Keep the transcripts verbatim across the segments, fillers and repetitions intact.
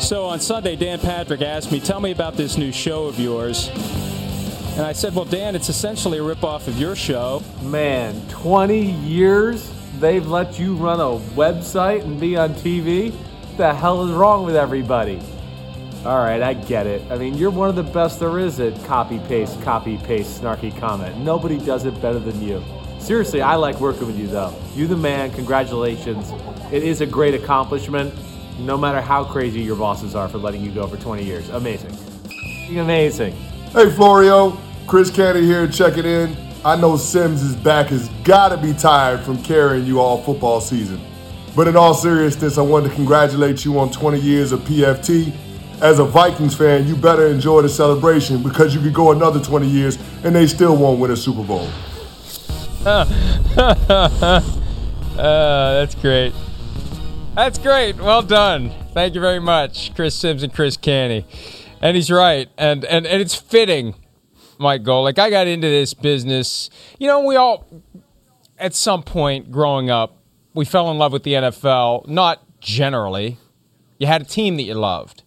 So on Sunday, Dan Patrick asked me, tell me about this new show of yours. And I said, well, Dan, it's essentially a ripoff of your show. Man, twenty years they've let you run a website and be on T V? What the hell is wrong with everybody? All right, I get it. I mean, you're one of the best there is at copy-paste, copy-paste, snarky comment. Nobody does it better than you. Seriously, I like working with you, though. You the man. Congratulations. It is a great accomplishment. No matter how crazy your bosses are for letting you go for twenty years. Amazing. Amazing. Hey, Florio. Chris Canty here checking in. I know Sims' back has got to be tired from carrying you all football season. But in all seriousness, I wanted to congratulate you on twenty years of P F T. As a Vikings fan, you better enjoy the celebration because you could go another twenty years and they still won't win a Super Bowl. uh, that's great. That's great. Well done. Thank you very much, Chris Sims and Chris Canty. And he's right. And, and and it's fitting, Mike Golick. I got into this business. You know, we all, at some point growing up, we fell in love with the N F L. Not generally. You had a team that you loved.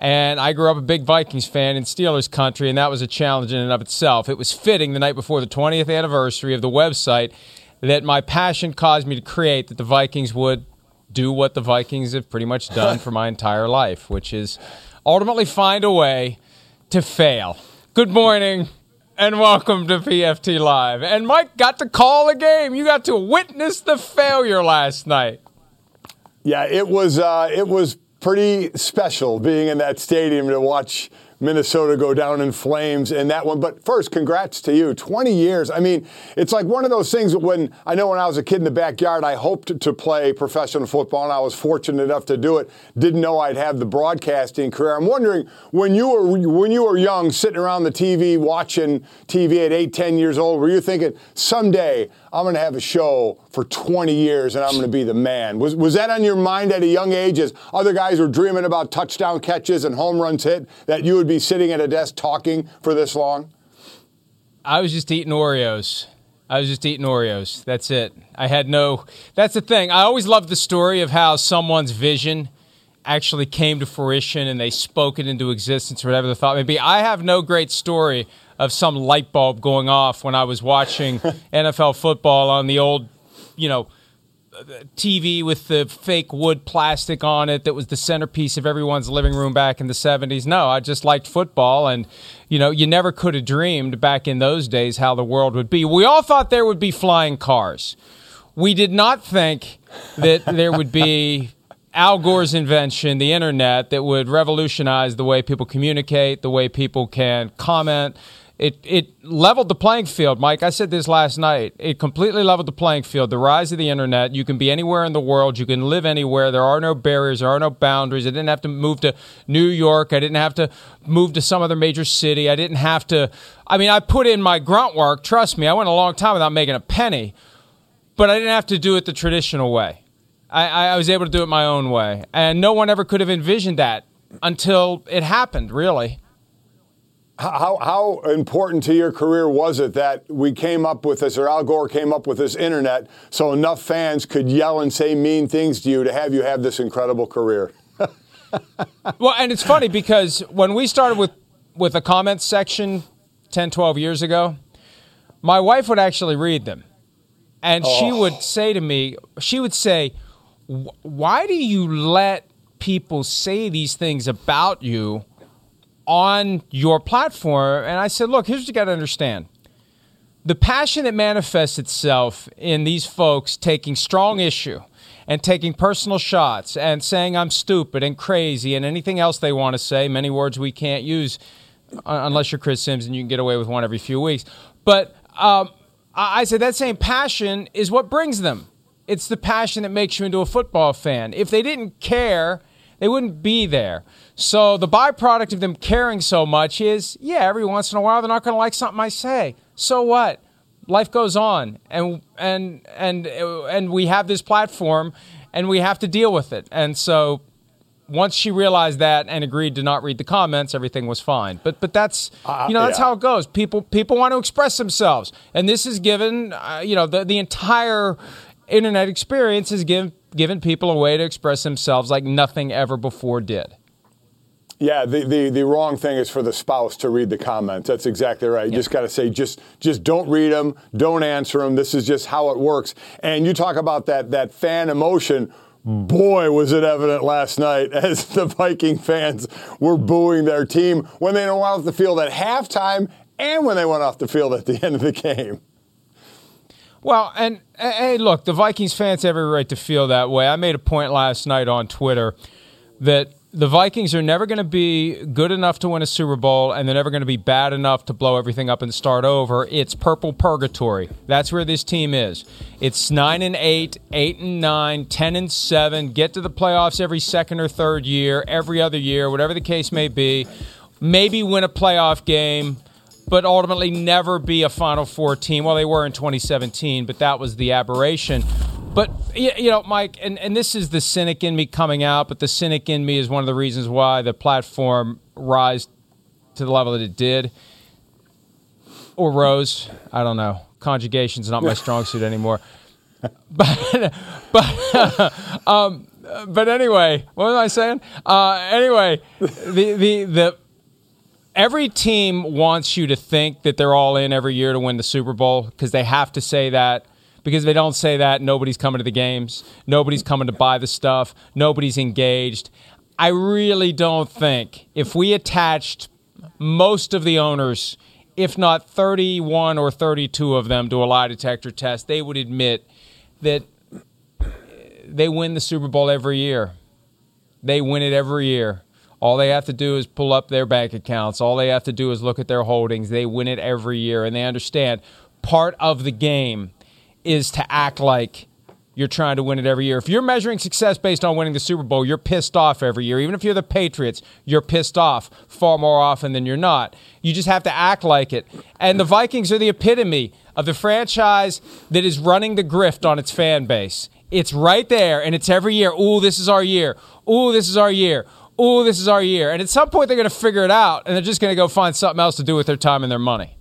And I grew up a big Vikings fan in Steelers country, and that was a challenge in and of itself. It was fitting the night before the twentieth anniversary of the website that my passion caused me to create, that the Vikings would do what the Vikings have pretty much done for my entire life, which is ultimately find a way to fail. Good morning, and welcome to P F T Live. And Mike got to call a game. You got to witness the failure last night. Yeah, it was uh, it was pretty special being in that stadium to watch Minnesota go down in flames in that one. But first, congrats to you. twenty years. I mean, it's like one of those things when I know when I was a kid in the backyard, I hoped to play professional football, and I was fortunate enough to do it. Didn't know I'd have the broadcasting career. I'm wondering, when you were when you were young, sitting around the T V, watching T V at eight, ten years old, were you thinking, someday I'm going to have a show for twenty years and I'm going to be the man? Was was that on your mind at a young age as other guys were dreaming about touchdown catches and home runs hit, that you would be sitting at a desk talking for this long? I was just eating Oreos. I was just eating Oreos. That's it. I had no... That's the thing. I always loved the story of how someone's vision actually came to fruition and they spoke it into existence or whatever the thought may be. I have no great story of some light bulb going off when I was watching N F L football on the old, you know, T V with the fake wood plastic on it that was the centerpiece of everyone's living room back in the seventies. No, I just liked football, and, you know, you never could have dreamed back in those days how the world would be. We all thought there would be flying cars. We did not think that there would be Al Gore's invention, the internet, that would revolutionize the way people communicate, the way people can comment, It it leveled the playing field, Mike. I said this last night. It completely leveled the playing field. The rise of the internet. You can be anywhere in the world. You can live anywhere. There are no barriers. There are no boundaries. I didn't have to move to New York. I didn't have to move to some other major city. I didn't have to. I mean, I put in my grunt work. Trust me, I went a long time without making a penny. But I didn't have to do it the traditional way. I, I was able to do it my own way. And no one ever could have envisioned that until it happened, really. How how important to your career was it that we came up with this, or Al Gore came up with this internet, so enough fans could yell and say mean things to you to have you have this incredible career? Well, and it's funny because when we started with, with a comments section ten, twelve years ago, my wife would actually read them. And oh. she would say to me, she would say, why do you let people say these things about you on your platform? And I said, look, here's what you got to understand. The passion that manifests itself in these folks taking strong issue and taking personal shots and saying I'm stupid and crazy and anything else they want to say, many words we can't use unless you're Chris Sims and you can get away with one every few weeks. But um, I said that same passion is what brings them. It's the passion that makes you into a football fan. If they didn't care, they wouldn't be there. So the byproduct of them caring so much is, yeah, every once in a while they're not going to like something I say. So what? Life goes on, and and and and we have this platform, and we have to deal with it. And so once she realized that and agreed to not read the comments, everything was fine. But but that's uh, you know that's yeah. how it goes. People people want to express themselves, and this is given uh, you know the the entire internet experience is given. Giving people a way to express themselves like nothing ever before did. Yeah, the, the, the wrong thing is for the spouse to read the comments. That's exactly right. You yeah. just got to say, just just don't read them, don't answer them. This is just how it works. And you talk about that that fan emotion. Boy, was it evident last night as the Viking fans were booing their team when they went off the field at halftime and when they went off the field at the end of the game. Well, and, hey, look, the Vikings fans have every right to feel that way. I made a point last night on Twitter that the Vikings are never going to be good enough to win a Super Bowl, and they're never going to be bad enough to blow everything up and start over. It's purple purgatory. That's where this team is. It's nine and eight, eight and nine, ten and seven, get to the playoffs every second or third year, every other year, whatever the case may be, maybe win a playoff game, but ultimately never be a Final Four team. Well, they were in twenty seventeen, but that was the aberration. But, you know, Mike, and, and this is the cynic in me coming out, but the cynic in me is one of the reasons why the platform rise to the level that it did. Or rose. I don't know. Conjugation's not my strong suit anymore. But, but, um, but anyway, what was I saying? Uh, anyway, the the... the Every team wants you to think that they're all in every year to win the Super Bowl because they have to say that. Because if they don't say that, nobody's coming to the games. Nobody's coming to buy the stuff. Nobody's engaged. I really don't think if we attached most of the owners, if not thirty-one or thirty-two of them, to a lie detector test, they would admit that they win the Super Bowl every year. They win it every year. All they have to do is pull up their bank accounts. All they have to do is look at their holdings. They win it every year, and they understand part of the game is to act like you're trying to win it every year. If you're measuring success based on winning the Super Bowl, you're pissed off every year. Even if you're the Patriots, you're pissed off far more often than you're not. You just have to act like it. And the Vikings are the epitome of the franchise that is running the grift on its fan base. It's right there, and it's every year. Ooh, this is our year. Ooh, this is our year. Ooh, this is our year. And at some point, they're going to figure it out, and they're just going to go find something else to do with their time and their money.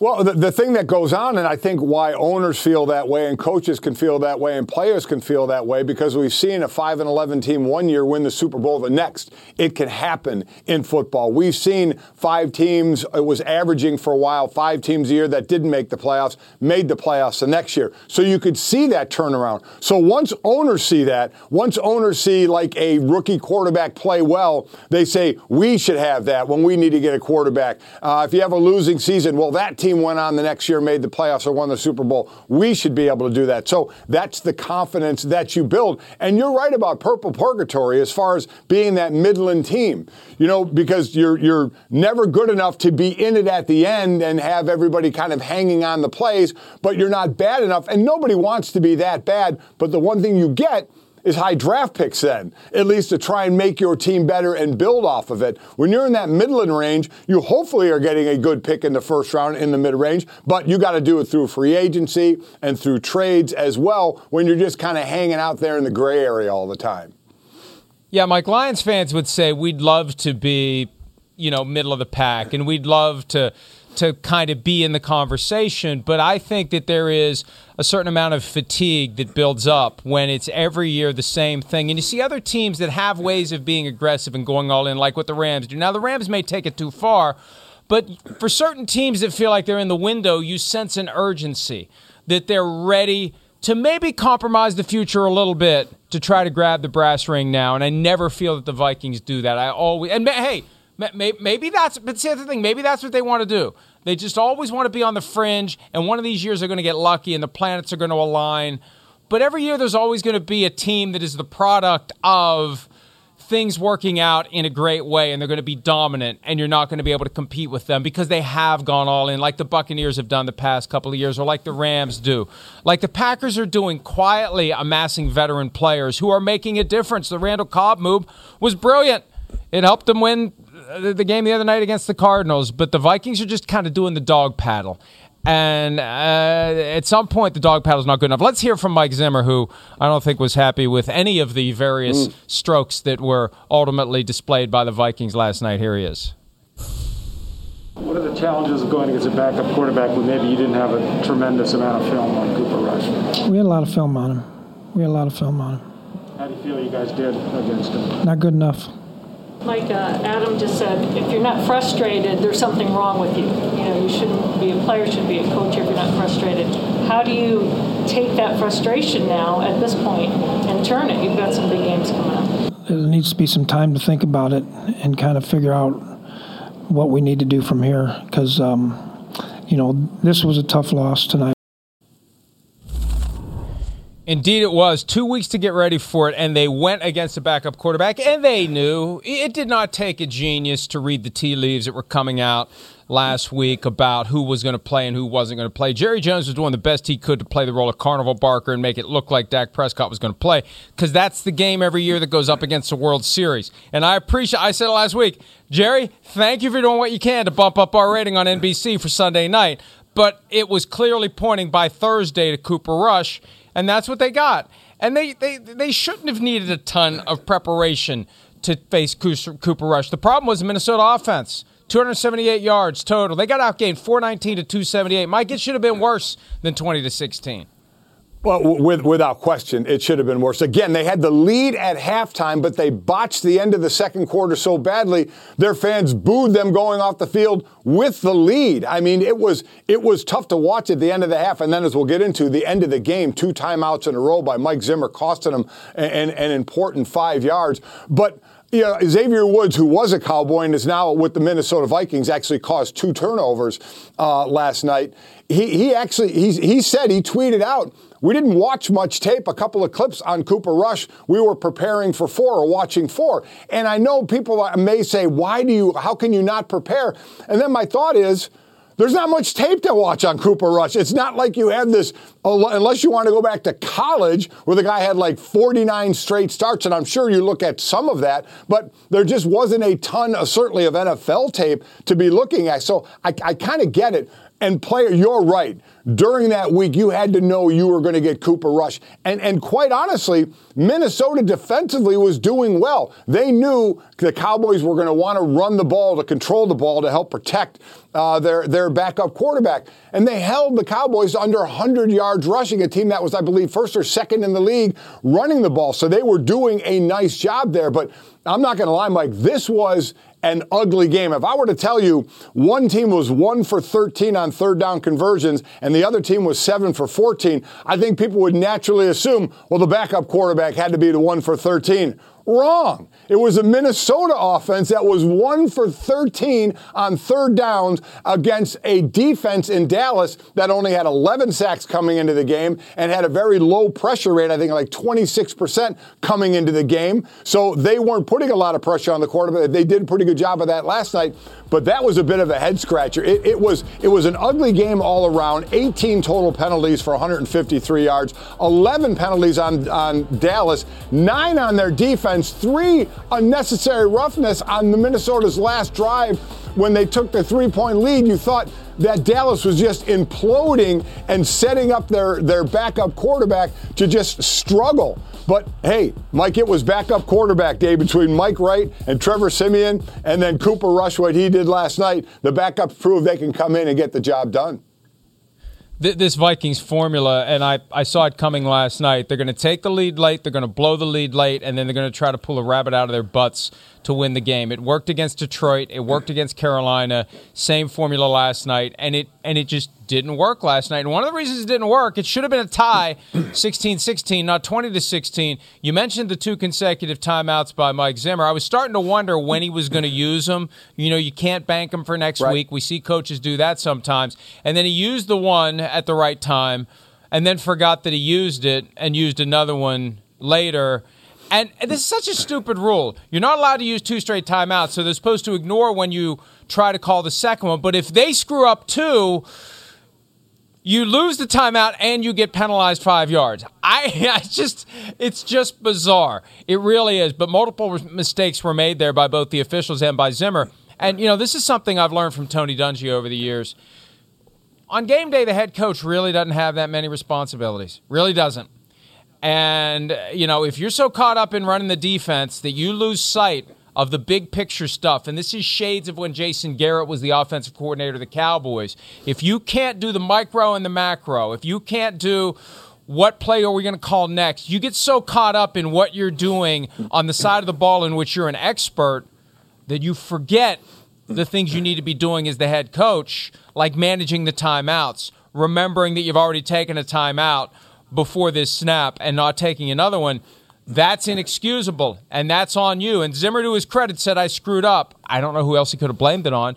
Well, the, the thing that goes on, and I think why owners feel that way and coaches can feel that way and players can feel that way, because we've seen a five and eleven team one year win the Super Bowl the next. It can happen in football. We've seen five teams, it was averaging for a while, five teams a year that didn't make the playoffs, made the playoffs the next year. So you could see that turnaround. So once owners see that, once owners see like a rookie quarterback play well, they say, we should have that when we need to get a quarterback. Uh, if you have a losing season, well, that team team went on the next year, made the playoffs, or won the Super Bowl. We should be able to do that. So that's the confidence that you build. And you're right about Purple Purgatory as far as being that Midland team, you know, because you're you're never good enough to be in it at the end and have everybody kind of hanging on the plays, but you're not bad enough. And nobody wants to be that bad. But the one thing you get is high draft picks then, at least to try and make your team better and build off of it. When you're in that Midland range, you hopefully are getting a good pick in the first round in the mid-range, but you got to do it through free agency and through trades as well when you're just kind of hanging out there in the gray area all the time. Yeah, Mike, Lions fans would say we'd love to be, you know, middle of the pack, and we'd love to to kind of be in the conversation, but I think that there is a certain amount of fatigue that builds up when it's every year the same thing. And you see other teams that have ways of being aggressive and going all in, like what the Rams do. Now, the Rams may take it too far, but for certain teams that feel like they're in the window, you sense an urgency that they're ready to maybe compromise the future a little bit to try to grab the brass ring now. And I never feel that the Vikings do that. I always – and hey – Maybe that's, but see, that's the thing. Maybe that's what they want to do. They just always want to be on the fringe, and one of these years they're going to get lucky, and the planets are going to align. But every year there's always going to be a team that is the product of things working out in a great way, and they're going to be dominant, and you're not going to be able to compete with them because they have gone all in, like the Buccaneers have done the past couple of years, or like the Rams do. Like the Packers are doing, quietly amassing veteran players who are making a difference. The Randall Cobb move was brilliant. It helped them win the game the other night against the Cardinals, but the Vikings are just kind of doing the dog paddle. And uh, at some point, the dog paddle's not good enough. Let's hear from Mike Zimmer, who I don't think was happy with any of the various mm. strokes that were ultimately displayed by the Vikings last night. Here he is. What are the challenges of going against a backup quarterback when maybe you didn't have a tremendous amount of film on Cooper Rush? We had a lot of film on him. We had a lot of film on him. How do you feel you guys did against him? Not good enough. Like uh, Adam just said, if you're not frustrated, there's something wrong with you. You know, you shouldn't be a player, should be a coach if you're not frustrated. How do you take that frustration now at this point and turn it? You've got some big games coming up. There needs to be some time to think about it and kind of figure out what we need to do from here because, um, you know, this was a tough loss tonight. Indeed, it was. Two weeks to get ready for it, and they went against a backup quarterback, and they knew. It did not take a genius to read the tea leaves that were coming out last week about who was going to play and who wasn't going to play. Jerry Jones was doing the best he could to play the role of Carnival Barker and make it look like Dak Prescott was going to play because that's the game every year that goes up against the World Series. And I appreciate, I said it last week, Jerry, thank you for doing what you can to bump up our rating on N B C for Sunday night, but it was clearly pointing by Thursday to Cooper Rush. And that's what they got. And they, they, they shouldn't have needed a ton of preparation to face Cooper Rush. The problem was the Minnesota offense, two hundred seventy-eight yards total. They got outgained four nineteen to two seventy-eight. Mike, it should have been worse than twenty to sixteen. Well, with, without question, it should have been worse. Again, they had the lead at halftime, but they botched the end of the second quarter so badly, their fans booed them going off the field with the lead. I mean, it was it was tough to watch at the end of the half, and then as we'll get into, the end of the game, two timeouts in a row by Mike Zimmer, costing them an, an important five yards. But you know, Xavier Woods, who was a Cowboy and is now with the Minnesota Vikings, actually caused two turnovers uh, last night. He he actually he he said he tweeted out, "We didn't watch much tape, a couple of clips on Cooper Rush. We were preparing for four or watching four." And I know people may say, why do you, how can you not prepare? And then my thought is, there's not much tape to watch on Cooper Rush. It's not like you had this, unless you want to go back to college where the guy had like forty-nine straight starts, and I'm sure you look at some of that, but there just wasn't a ton, of, certainly, of N F L tape to be looking at. So I, I kind of get it. And player, you're right. During that week, you had to know you were going to get Cooper Rush. And and quite honestly, Minnesota defensively was doing well. They knew the Cowboys were going to want to run the ball, to control the ball, to help protect uh, their, their backup quarterback. And they held the Cowboys under one hundred yards rushing, a team that was, I believe, first or second in the league running the ball. So they were doing a nice job there. But I'm not going to lie, Mike, this was an ugly game. If I were to tell you one team was one for thirteen on third down conversions and the other team was seven for fourteen, I think people would naturally assume, well, the backup quarterback had to be the one for thirteen. Wrong. It was a Minnesota offense that was one for thirteen on third downs against a defense in Dallas that only had eleven sacks coming into the game and had a very low pressure rate, I think like twenty-six percent coming into the game. So they weren't putting a lot of pressure on the quarterback. They did a pretty good job of that last night, but that was a bit of a head scratcher. It, it was it was an ugly game all around, eighteen total penalties for one hundred fifty-three yards, eleven penalties on, on Dallas, nine on their defense, three unnecessary roughness on the Minnesota's last drive when they took the three-point lead. You thought that Dallas was just imploding and setting up their, their backup quarterback to just struggle. But, hey, Mike, it was backup quarterback day between Mike White and Trevor Siemian and then Cooper Rush, what he did last night. The backups proved they can come in and get the job done. This Vikings formula, and I, I saw it coming last night, they're going to take the lead late, they're going to blow the lead late, and then they're going to try to pull a rabbit out of their butts to win the game. It worked against Detroit. It worked against Carolina. Same formula last night, and it and it just didn't work last night. And one of the reasons it didn't work, it should have been a tie, sixteen sixteen, not twenty to sixteen. You mentioned the two consecutive timeouts by Mike Zimmer. I was starting to wonder when he was going to use them. You know, you can't bank them for next right. week. We see coaches do that sometimes. And then he used the one at the right time and then forgot that he used it and used another one later. And this is such a stupid rule. You're not allowed to use two straight timeouts, so they're supposed to ignore when you try to call the second one. But if they screw up two, you lose the timeout and you get penalized five yards. I, I just, it's just bizarre. It really is. But multiple mistakes were made there by both the officials and by Zimmer. And, you know, this is something I've learned from Tony Dungy over the years. On game day, the head coach really doesn't have that many responsibilities. Really doesn't. And, you know, if you're so caught up in running the defense that you lose sight of the big picture stuff, and this is shades of when Jason Garrett was the offensive coordinator of the Cowboys, if you can't do the micro and the macro, if you can't do what play are we going to call next, you get so caught up in what you're doing on the side of the ball in which you're an expert that you forget the things you need to be doing as the head coach, like managing the timeouts, remembering that you've already taken a timeout before this snap and not taking another one. That's inexcusable, and that's on you. And Zimmer, to his credit, said, I screwed up. I don't know who else he could have blamed it on,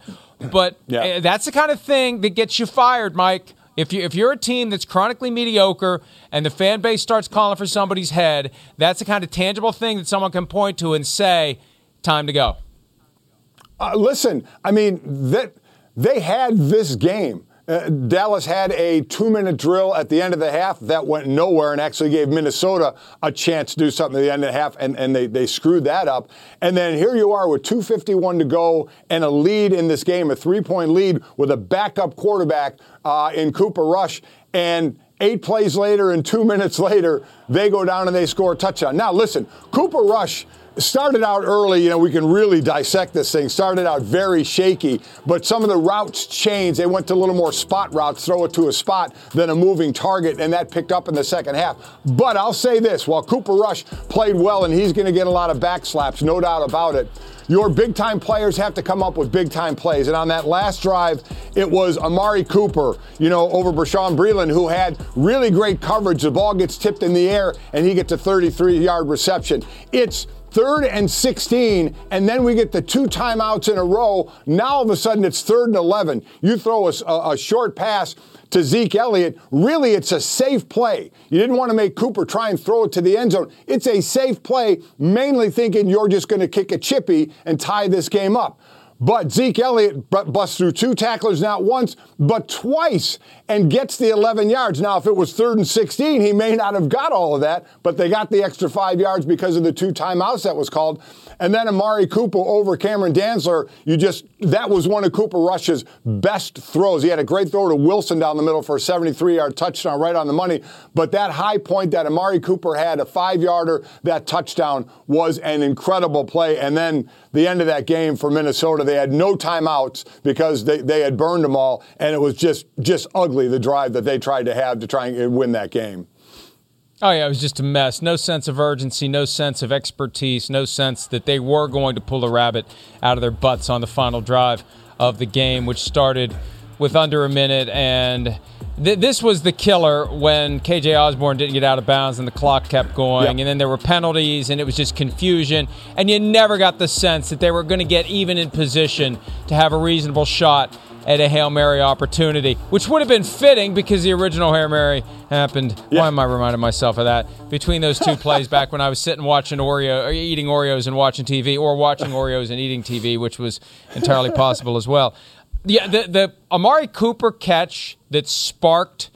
but yeah. that's the kind of thing that gets you fired, Mike. If, you, if you're a team that's chronically mediocre and the fan base starts calling for somebody's head, that's the kind of tangible thing that someone can point to and say, time to go. Uh, listen, I mean, that they had this game. Uh, Dallas had a two-minute drill at the end of the half that went nowhere and actually gave Minnesota a chance to do something at the end of the half, and, and they, they screwed that up. And then here you are with two fifty-one to go and a lead in this game, a three-point lead with a backup quarterback uh, in Cooper Rush, and eight plays later and two minutes later, they go down and they score a touchdown. Now, listen, Cooper Rush started out early, you know, we can really dissect this thing. Started out very shaky, but some of the routes changed. They went to a little more spot routes, throw it to a spot than a moving target, and that picked up in the second half. But I'll say this, while Cooper Rush played well, and he's going to get a lot of backslaps, no doubt about it, your big-time players have to come up with big-time plays. And on that last drive, it was Amari Cooper, you know, over Brashawn Breeland, who had really great coverage. The ball gets tipped in the air, and he gets a thirty-three-yard reception. It's third and sixteen, and then we get the two timeouts in a row. Now all of a sudden it's third and eleven. You throw a, a short pass to Zeke Elliott. Really, it's a safe play. You didn't want to make Cooper try and throw it to the end zone. It's a safe play, mainly thinking you're just going to kick a chippy and tie this game up. But Zeke Elliott busts through two tacklers, not once, but twice, and gets the eleven yards. Now, if it was third and sixteen, he may not have got all of that, but they got the extra five yards because of the two timeouts that was called. And then Amari Cooper over Cameron Dantzler, you just, that was one of Cooper Rush's best throws. He had a great throw to Wilson down the middle for a seventy-three-yard touchdown right on the money. But that high point that Amari Cooper had, a five-yarder, that touchdown was an incredible play. And then the end of that game for Minnesota, they had no timeouts because they, they had burned them all, and it was just just ugly, the drive that they tried to have to try and win that game. Oh, yeah, it was just a mess. No sense of urgency, no sense of expertise, no sense that they were going to pull a rabbit out of their butts on the final drive of the game, which started with under a minute and th- this was the killer when K J Osborne didn't get out of bounds and the clock kept going. Yep. And then there were penalties and it was just confusion. And you never got the sense that they were going to get even in position to have a reasonable shot at a Hail Mary opportunity, which would have been fitting because the original Hail Mary happened. Yeah. Why am I reminding myself of that? Between those two plays back when I was sitting watching Oreo, or eating Oreos and watching T V, or watching Oreos and eating T V, which was entirely possible as well. Yeah, the, the Amari Cooper catch that sparked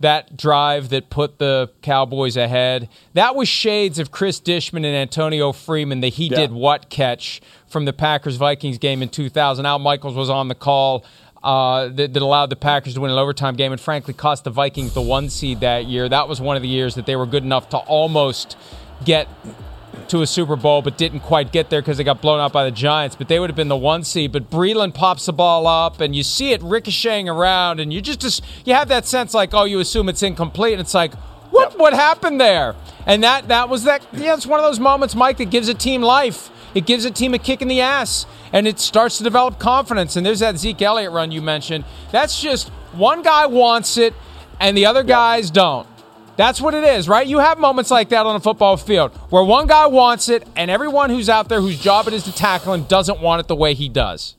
that drive that put the Cowboys ahead, that was shades of Chris Dishman and Antonio Freeman, the he yeah. did what catch from the Packers-Vikings game in two thousand. Al Michaels was on the call uh, that, that allowed the Packers to win an overtime game and frankly cost the Vikings the one seed that year. That was one of the years that they were good enough to almost get to a Super Bowl but didn't quite get there because they got blown out by the Giants, but they would have been the one seed. But Breeland pops the ball up and you see it ricocheting around and you just, just you have that sense like, oh, you assume it's incomplete, and it's like, what yep. what happened there? And that that was that yeah, it's one of those moments, Mike, that gives a team life. It gives a team a kick in the ass and it starts to develop confidence. And there's that Zeke Elliott run you mentioned. That's just one guy wants it and the other yep. guys don't. That's what it is, right? You have moments like that on a football field where one guy wants it and everyone who's out there whose job it is to tackle him doesn't want it the way he does.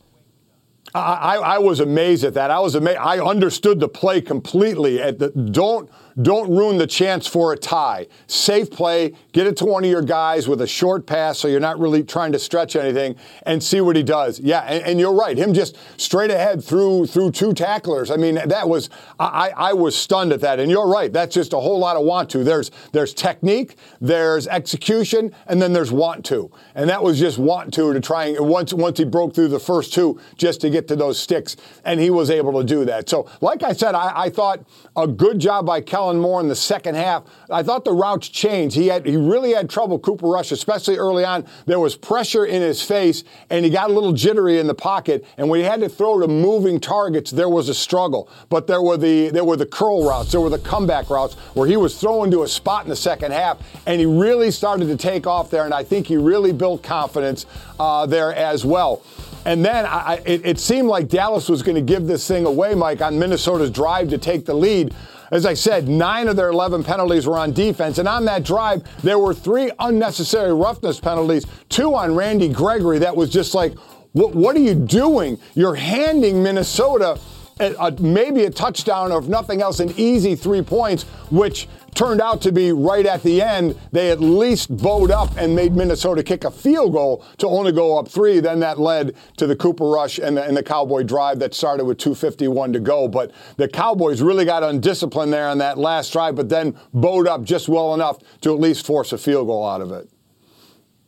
I, I, I was amazed at that. I was amazed. I understood the play completely. At the, don't don't ruin the chance for a tie. Safe play. Get it to one of your guys with a short pass so you're not really trying to stretch anything, and see what he does. Yeah, and, and you're right. Him just straight ahead through through two tacklers. I mean, that was I, I was stunned at that. And you're right. That's just a whole lot of want to. There's there's technique, there's execution, and then there's want to. And that was just want to to try and once once he broke through the first two just to get to those sticks, and he was able to do that. So, like I said, I, I thought a good job by Kellen Moore in the second half. I thought the routes changed. He had he really had trouble, Cooper Rush, especially early on. There was pressure in his face, and he got a little jittery in the pocket. And when he had to throw to moving targets, there was a struggle. But there were the there were the curl routes, there were the comeback routes where he was throwing to a spot in the second half, and he really started to take off there. And I think he really built confidence uh, there as well. And then I, it, it seemed like Dallas was going to give this thing away, Mike, on Minnesota's drive to take the lead. As I said, nine of their eleven penalties were on defense. And on that drive, there were three unnecessary roughness penalties, two on Randy Gregory. That was just like, what, what are you doing? You're handing Minnesota a, a, maybe a touchdown or if nothing else, an easy three points, which turned out to be right at the end. They at least bowed up and made Minnesota kick a field goal to only go up three. Then that led to the Cooper Rush and the, and the Cowboy drive that started with two fifty-one to go. But the Cowboys really got undisciplined there on that last drive, but then bowed up just well enough to at least force a field goal out of it.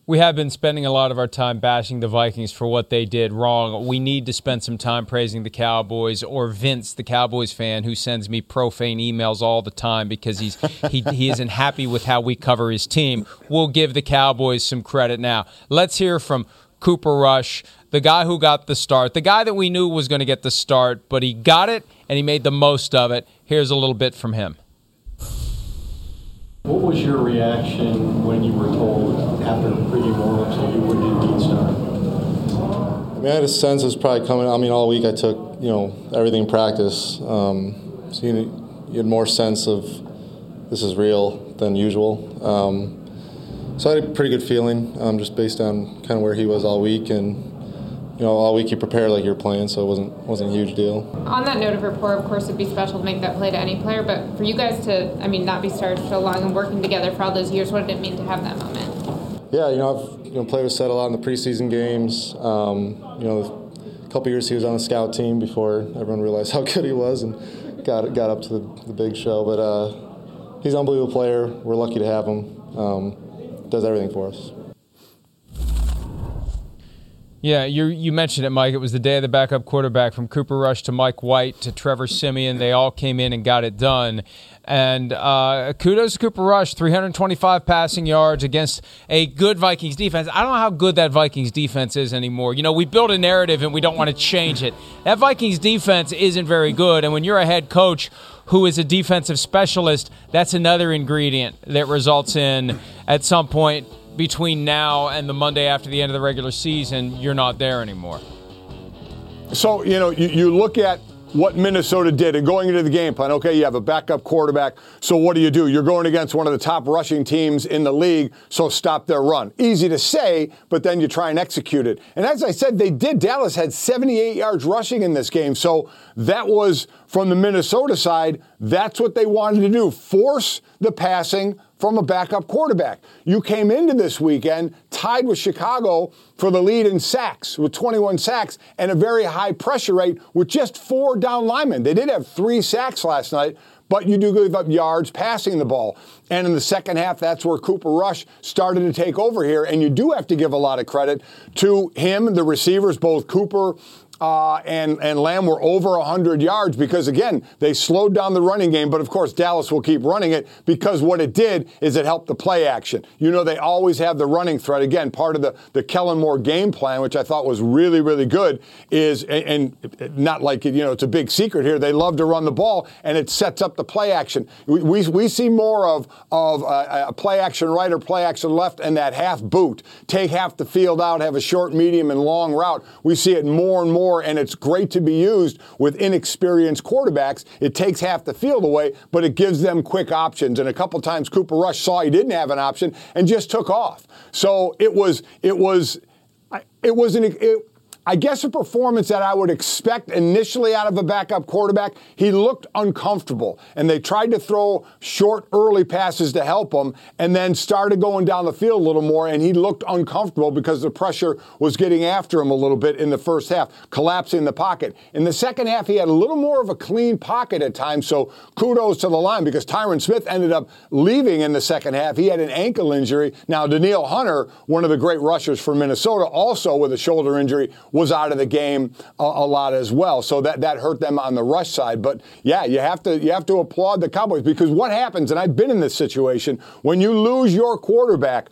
We have been spending a lot of our time bashing the Vikings for what they did wrong. We need to spend some time praising the Cowboys, or Vince, the Cowboys fan, who sends me profane emails all the time because he's he, he isn't happy with how we cover his team. We'll give the Cowboys some credit now. Let's hear from Cooper Rush, the guy who got the start, the guy that we knew was going to get the start, but he got it and he made the most of it. Here's a little bit from him. What was your reaction when you were told after the pregame warm-ups that you wouldn't indeed start? I mean, I had a sense it was probably coming. I mean, all week I took, you know, everything in practice. Um, so you, you had more sense of this is real than usual. Um, so I had a pretty good feeling um, just based on kind of where he was all week. And, you know, all week you prepare like you're playing, so it wasn't wasn't a huge deal. On that note of rapport, of course, it'd be special to make that play to any player, but for you guys to, I mean, not be started so long and working together for all those years, what did it mean to have that moment? Yeah, you know, I've you know played with Seth a lot in the preseason games. Um, you know, a couple years he was on the scout team before everyone realized how good he was and got got up to the, the big show. But uh, he's an unbelievable player. We're lucky to have him. Um, does everything for us. Yeah, you you mentioned it, Mike. It was the day of the backup quarterback, from Cooper Rush to Mike White to Trevor Siemian. They all came in and got it done. And uh, kudos to Cooper Rush, three hundred twenty-five passing yards against a good Vikings defense. I don't know how good that Vikings defense is anymore. You know, we build a narrative and we don't want to change it. That Vikings defense isn't very good. And when you're a head coach who is a defensive specialist, that's another ingredient that results in, at some point, between now and the Monday after the end of the regular season, you're not there anymore. So, you know, you, you look at what Minnesota did and going into the game plan. Okay, you have a backup quarterback, so what do you do? You're going against one of the top rushing teams in the league, so stop their run. Easy to say, but then you try and execute it. And as I said, they did. Dallas had seventy-eight yards rushing in this game, so that was, from the Minnesota side, that's what they wanted to do, force the passing from a backup quarterback. You came into this weekend tied with Chicago for the lead in sacks, with twenty-one sacks and a very high pressure rate with just four down linemen. They did have three sacks last night, but you do give up yards passing the ball. And in the second half, that's where Cooper Rush started to take over here, and you do have to give a lot of credit to him, the receivers, both Cooper Uh, and, and Lamb were over one hundred yards because, again, they slowed down the running game. But, of course, Dallas will keep running it because what it did is it helped the play action. You know, they always have the running threat. Again, part of the, the Kellen Moore game plan, which I thought was really, really good, is, and, and not like, you know, it's a big secret here, they love to run the ball, and it sets up the play action. We we, we see more of, of a, a play action right or play action left and that half boot. Take half the field out, have a short, medium, and long route. We see it more and more. And it's great to be used with inexperienced quarterbacks. It takes half the field away, but it gives them quick options. And a couple times Cooper Rush saw he didn't have an option and just took off. So it was, it was, it was an, it, I guess, a performance that I would expect initially out of a backup quarterback. He looked uncomfortable, and they tried to throw short, early passes to help him, and then started going down the field a little more, and he looked uncomfortable because the pressure was getting after him a little bit in the first half, collapsing the pocket. In the second half, he had a little more of a clean pocket at times, so kudos to the line, because Tyron Smith ended up leaving in the second half. He had an ankle injury. Now, Danielle Hunter, one of the great rushers for Minnesota, also with a shoulder injury, was out of the game a, a lot as well, so that, that hurt them on the rush side. But yeah, you have to you have to applaud the Cowboys, because what happens, and I've been in this situation, when you lose your quarterback,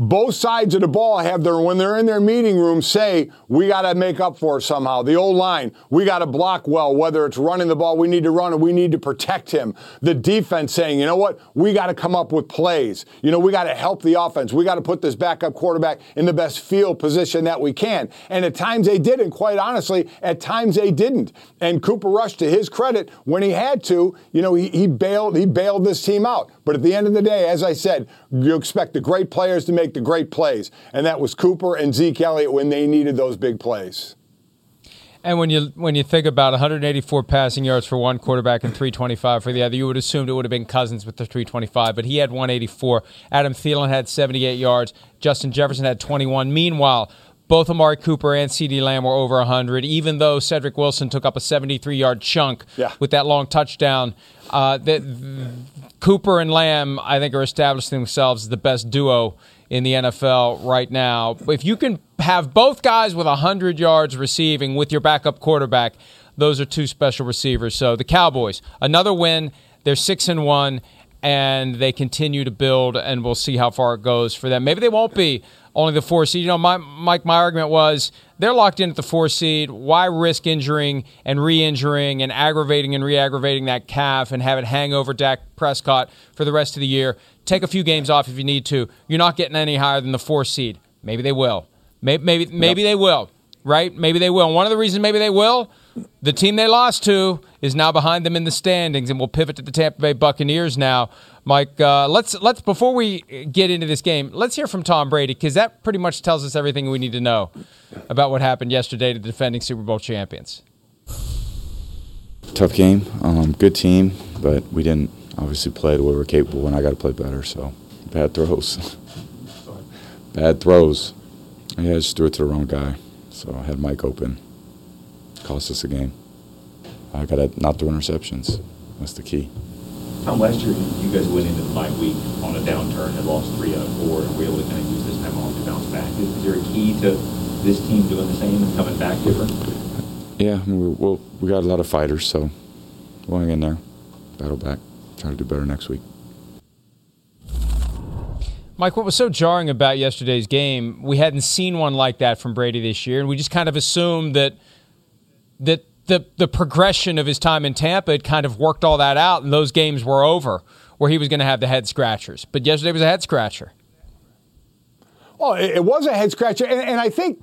both sides of the ball have their, when they're in their meeting room, say, we got to make up for it somehow. The old line, we got to block well, whether it's running the ball, we need to run and we need to protect him. The defense saying, you know what, we got to come up with plays. You know, we got to help the offense. We got to put this backup quarterback in the best field position that we can. And at times they did, and quite honestly, at times they didn't. And Cooper Rush, to his credit, when he had to, you know, he, he bailed he bailed this team out. But at the end of the day, as I said, you expect the great players to make the great plays, and that was Cooper and Zeke Elliott when they needed those big plays. And when you when you think about one hundred eighty-four passing yards for one quarterback and three twenty-five for the other, you would assume it would have been Cousins with the three twenty-five, but he had one eighty-four. Adam Thielen had seventy-eight yards. Justin Jefferson had twenty-one. Meanwhile, both Amari Cooper and CeeDee Lamb were over one hundred, even though Cedric Wilson took up a seventy-three-yard chunk yeah. with that long touchdown. Uh, that Cooper and Lamb, I think, are establishing themselves as the best duo in the N F L right now. If you can have both guys with one hundred yards receiving with your backup quarterback, those are two special receivers. So the Cowboys, another win. They're six and one, and they continue to build, and we'll see how far it goes for them. Maybe they won't be only the four seed. You know, my, Mike, my argument was they're locked in at the four seed. Why risk injuring and re-injuring and aggravating and re-aggravating that calf and have it hang over Dak Prescott for the rest of the year? Take a few games off if you need to. You're not getting any higher than the four seed. Maybe they will. Maybe maybe, maybe yep. they will, right? Maybe they will. And one of the reasons maybe they will, the team they lost to is now behind them in the standings, and we'll pivot to the Tampa Bay Buccaneers now. Mike, uh, let's let's before we get into this game, let's hear from Tom Brady, because that pretty much tells us everything we need to know about what happened yesterday to the defending Super Bowl champions. Tough game, um, good team, but we didn't obviously play the way we're capable, and I got to play better, so bad throws. bad throws. Yeah, I just threw it to the wrong guy, so I had Mike open. Cost us a game. I got to not throw interceptions. That's the key. Tom, last year you guys went into the bye week on a downturn and lost three out of four, and were able to kind of use this time off to bounce back. Is, is there a key to this team doing the same and coming back different? Yeah, I mean, we, we'll, we got a lot of fighters, so going in there, battle back. Try to do better next week. Mike, what was so jarring about yesterday's game, we hadn't seen one like that from Brady this year, and we just kind of assumed that that the the progression of his time in Tampa had kind of worked all that out, and those games were over where he was going to have the head scratchers. But yesterday was a head scratcher. Well, it was a head scratcher, and, and I think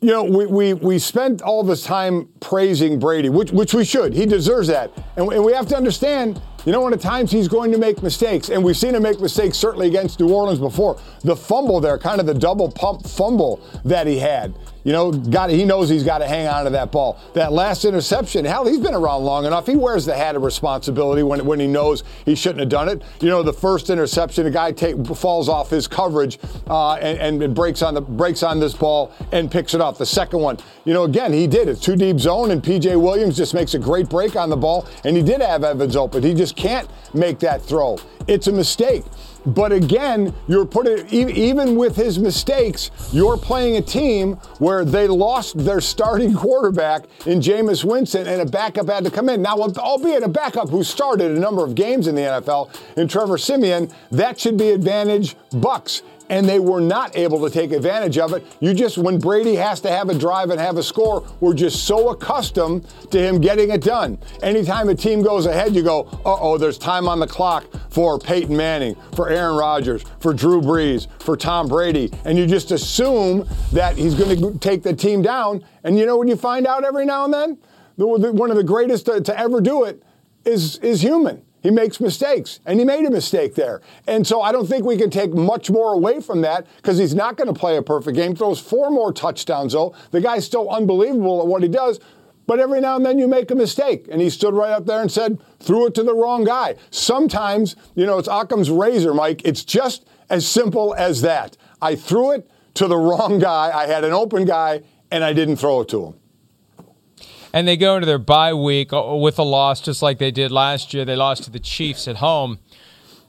You know, we, we, we spent all this time praising Brady, which which we should. He deserves that. And, and we have to understand, you know, at times he's going to make mistakes. And we've seen him make mistakes certainly against New Orleans before. The fumble there, kind of the double pump fumble that he had. You know, got he knows he's got to hang on to that ball. That last interception, hell, he's been around long enough. He wears the hat of responsibility when, when he knows he shouldn't have done it. You know, the first interception, a guy take, falls off his coverage uh, and, and, and breaks on the breaks on this ball and picks it up. The second one, you know, again, he did. It's too deep zone, and P J. Williams just makes a great break on the ball, and he did have Evans open. He just can't make that throw. It's a mistake. But again, you're putting, even with his mistakes, you're playing a team where they lost their starting quarterback in Jameis Winston, and a backup had to come in. Now, albeit a backup who started a number of games in the N F L, in Trevor Siemian, that should be advantage Bucks. And they were not able to take advantage of it. You just, when Brady has to have a drive and have a score, we're just so accustomed to him getting it done. Anytime a team goes ahead, you go, uh-oh, there's time on the clock for Peyton Manning, for Aaron Rodgers, for Drew Brees, for Tom Brady. And you just assume that he's going to take the team down. And you know what you find out every now and then? One of the greatest to, to ever do it is, is human. He makes mistakes, and he made a mistake there. And so I don't think we can take much more away from that, because he's not going to play a perfect game. Throws four more touchdowns, though. The guy's still unbelievable at what he does. But every now and then you make a mistake. And he stood right up there and said, threw it to the wrong guy. Sometimes, you know, it's Occam's razor, Mike. It's just as simple as that. I threw it to the wrong guy. I had an open guy, and I didn't throw it to him. And they go into their bye week with a loss, just like they did last year. They lost to the Chiefs at home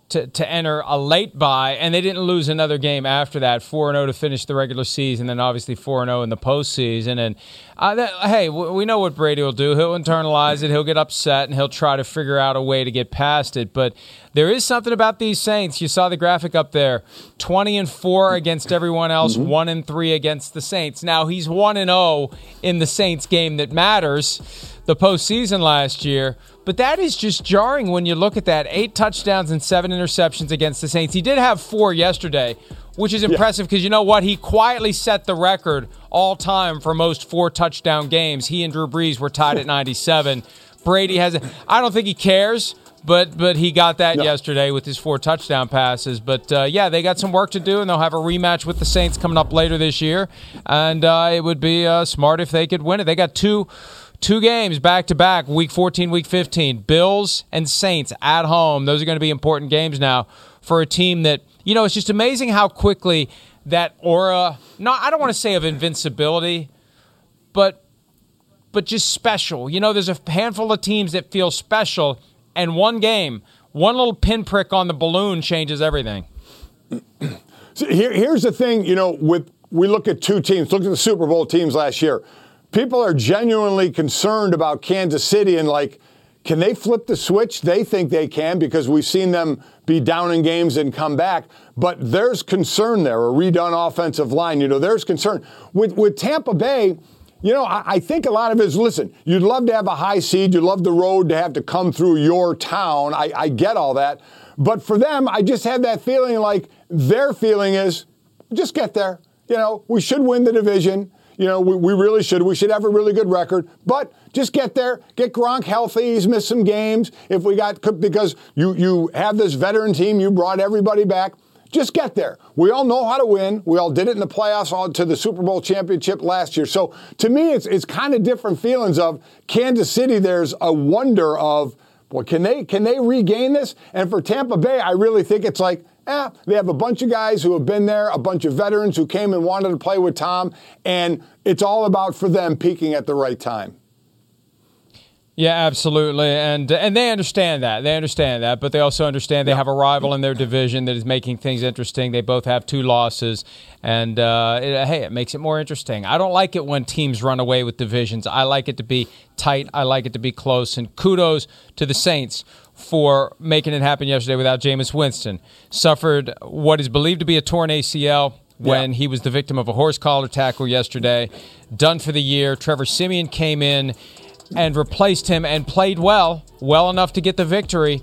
to, to enter a late bye, and they didn't lose another game after that. four and oh to finish the regular season, then obviously four and oh in the postseason. And, uh, that, hey, we know what Brady will do. He'll internalize it, he'll get upset, and he'll try to figure out a way to get past it. But there is something about these Saints. You saw the graphic up there, twenty and four against everyone else, mm-hmm. one and three against the Saints. Now, he's one and oh in the Saints game that matters, the postseason last year. But that is just jarring when you look at that. Eight touchdowns and seven interceptions against the Saints. He did have four yesterday, which is impressive because, yeah. you know what? He quietly set the record all time for most four-touchdown games. He and Drew Brees were tied at ninety-seven. Brady has a, I don't think he cares. But but he got that no. yesterday with his four touchdown passes. But, uh, yeah, they got some work to do, and they'll have a rematch with the Saints coming up later this year. And uh, it would be uh, smart if they could win it. They got two two games back-to-back, Week fourteen, Week fifteen. Bills and Saints at home. Those are going to be important games now for a team that, you know, it's just amazing how quickly that aura, no, I don't want to say of invincibility, but but just special. You know, there's a handful of teams that feel special. And one game, one little pinprick on the balloon changes everything. So here, here's the thing, you know, with we look at two teams, look at the Super Bowl teams last year. People are genuinely concerned about Kansas City and like, can they flip the switch? They think they can because we've seen them be down in games and come back. But there's concern there, a redone offensive line. You know, there's concern. With, with Tampa Bay, you know, I think a lot of it is, listen, you'd love to have a high seed. You'd love the road to have to come through your town. I, I get all that. But for them, I just had that feeling like their feeling is, just get there. You know, we should win the division. You know, we, we really should. We should have a really good record. But just get there. Get Gronk healthy. He's missed some games. If we got, because you, you have this veteran team, you brought everybody back. Just get there. We all know how to win. We all did it in the playoffs, all to the Super Bowl championship last year. So to me, it's it's kind of different feelings of Kansas City. There's a wonder of, well, can they can they regain this? And for Tampa Bay, I really think it's like, eh, they have a bunch of guys who have been there, a bunch of veterans who came and wanted to play with Tom, and it's all about for them peaking at the right time. Yeah, absolutely, and and they understand that. They understand that, but they also understand they have a rival in their division that is making things interesting. They both have two losses, and, uh, it, hey, it makes it more interesting. I don't like it when teams run away with divisions. I like it to be tight. I like it to be close, and kudos to the Saints for making it happen yesterday without Jameis Winston. Suffered what is believed to be a torn A C L. When yeah. he was the victim of a horse collar tackle yesterday. Done for the year. Trevor Siemian came in and replaced him and played well, well enough to get the victory.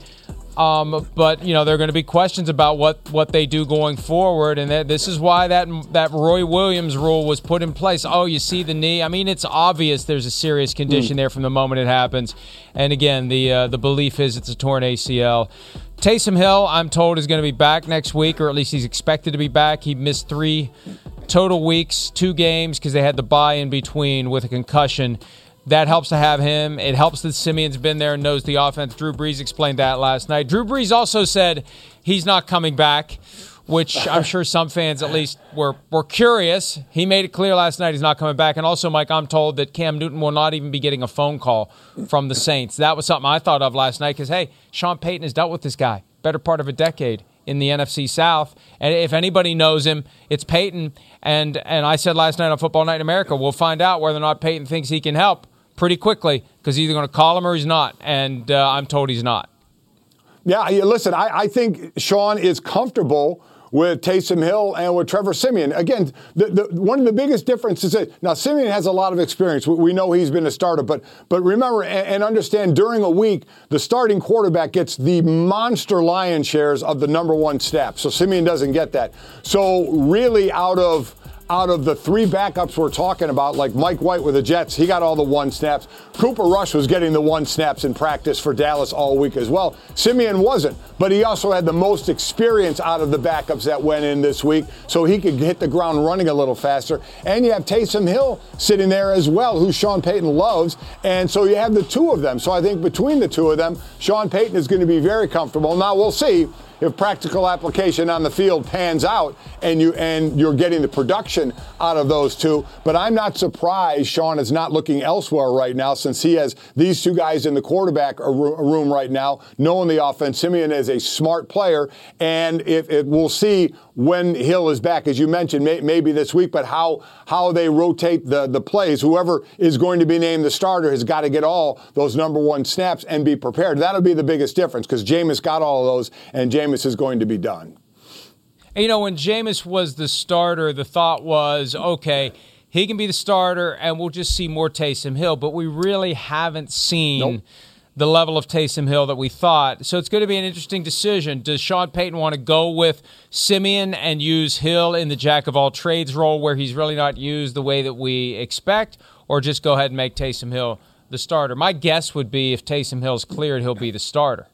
Um, but, you know, there are going to be questions about what, what they do going forward. And that, this is why that that Roy Williams rule was put in place. Oh, you see the knee? I mean, it's obvious there's a serious condition mm. there from the moment it happens. And, again, the uh, the belief is it's a torn A C L. Taysom Hill, I'm told, is going to be back next week, or at least he's expected to be back. He missed three total weeks, two games, because they had the bye in between with a concussion. That helps to have him. It helps that Simeon's been there and knows the offense. Drew Brees explained that last night. Drew Brees also said he's not coming back, which I'm sure some fans at least were were curious. He made it clear last night he's not coming back. And also, Mike, I'm told that Cam Newton will not even be getting a phone call from the Saints. That was something I thought of last night because, hey, Sean Payton has dealt with this guy better part of a decade in the N F C South. And if anybody knows him, it's Payton. And and I said last night on Football Night in America, we'll find out whether or not Payton thinks he can help pretty quickly because he's either going to call him or he's not. And uh, I'm told he's not. Yeah, listen, I, I think Sean is comfortable with Taysom Hill and with Trevor Siemian. Again, the, the, one of the biggest differences is that, now Simeon has a lot of experience. We, we know he's been a starter, but but remember and, and understand during a week, the starting quarterback gets the monster lion's shares of the number one step. So Simeon doesn't get that. So really out of out of the three backups we're talking about, like Mike White with the Jets, he got all the one snaps. Cooper Rush was getting the one snaps in practice for Dallas all week as well. Simeon wasn't, but he also had the most experience out of the backups that went in this week, so he could hit the ground running a little faster. And you have Taysom Hill sitting there as well, who Sean Payton loves, and so you have the two of them. So I think between the two of them, Sean Payton is going to be very comfortable. Now we'll see if practical application on the field pans out and, you, and you're getting the production out of those two. But I'm not surprised Sean is not looking elsewhere right now since he has these two guys in the quarterback room right now, knowing the offense. Simeon is a smart player, and if, if we'll see when Hill is back, as you mentioned, may, maybe this week, but how how they rotate the, the plays. Whoever is going to be named the starter has got to get all those number one snaps and be prepared. That'll be the biggest difference because Jameis got all of those, and Jameis Jameis is going to be done. And, you know, when Jameis was the starter, the thought was, okay, he can be the starter and we'll just see more Taysom Hill. But we really haven't seen nope. the level of Taysom Hill that we thought. So it's going to be an interesting decision. Does Sean Payton want to go with Simeon and use Hill in the jack-of-all-trades role where he's really not used the way that we expect, or just go ahead and make Taysom Hill the starter? My guess would be if Taysom Hill's cleared, he'll be the starter.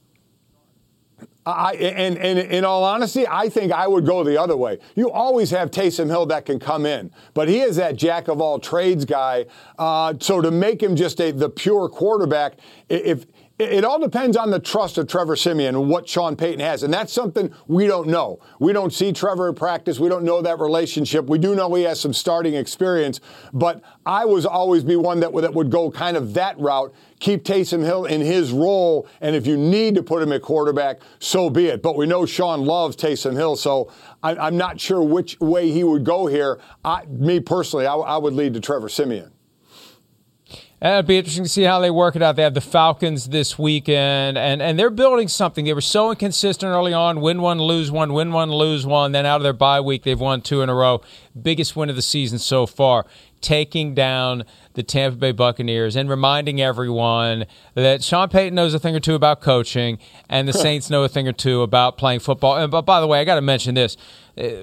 I, and, and in all honesty, I think I would go the other way. You always have Taysom Hill that can come in, but he is that jack-of-all-trades guy. Uh, so to make him just a the pure quarterback, if it all depends on the trust of Trevor Siemian and what Sean Payton has. And that's something we don't know. We don't see Trevor in practice. We don't know that relationship. We do know he has some starting experience. But I was always be one that, that would go kind of that route. Keep Taysom Hill in his role. And if you need to put him at quarterback, so be it. But we know Sean loves Taysom Hill. So I, I'm not sure which way he would go here. I, me personally, I, I would lead to Trevor Siemian. And it'd be interesting to see how they work it out. They have the Falcons this weekend, and, and they're building something. They were so inconsistent early on, win one, lose one, win one, lose one. Then out of their bye week, they've won two in a row. Biggest win of the season so far, taking down the Tampa Bay Buccaneers and reminding everyone that Sean Payton knows a thing or two about coaching, and the Saints know a thing or two about playing football. And but by the way, I got to mention this.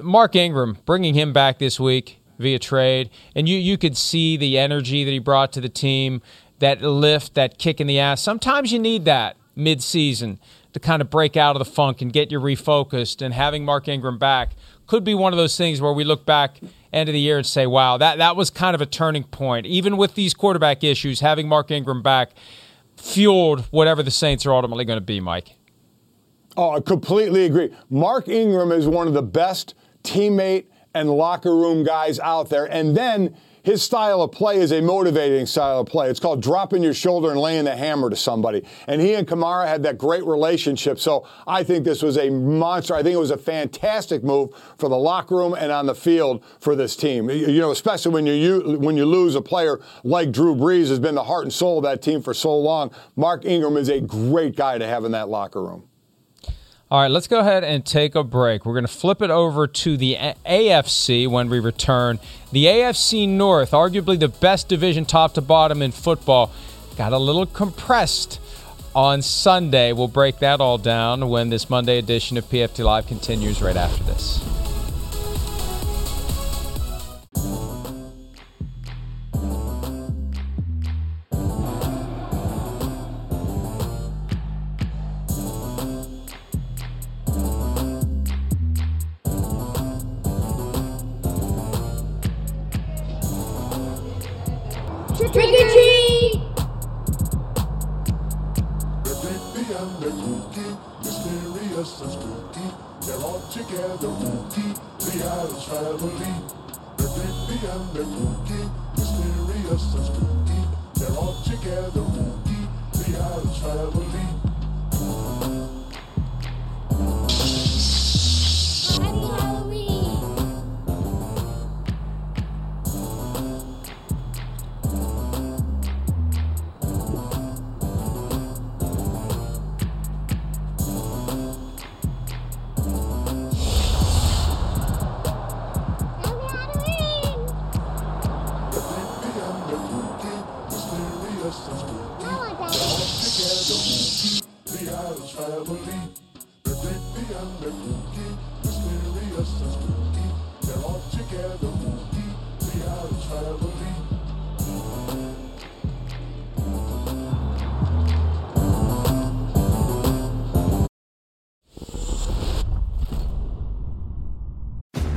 Mark Ingram, bringing him back this week via trade, and you you could see the energy that he brought to the team, that lift, that kick in the ass. Sometimes you need that mid-season to kind of break out of the funk and get you refocused, and having Mark Ingram back could be one of those things where we look back end of the year and say, wow, that, that was kind of a turning point. Even with these quarterback issues, having Mark Ingram back fueled whatever the Saints are ultimately going to be, Mike. Oh, I completely agree. Mark Ingram is one of the best teammate and locker room guys out there. And then his style of play is a motivating style of play. It's called dropping your shoulder and laying the hammer to somebody. And he and Kamara had that great relationship. So I think this was a monster. I think it was a fantastic move for the locker room and on the field for this team. You know, especially when you, you when you lose a player like Drew Brees, has been the heart and soul of that team for so long. Mark Ingram is a great guy to have in that locker room. All right, let's go ahead and take a break. We're going to flip it over to the A F C when we return. The A F C North, arguably the best division top to bottom in football, got a little compressed on Sunday. We'll break that all down when this Monday edition of P F T Live continues right after this.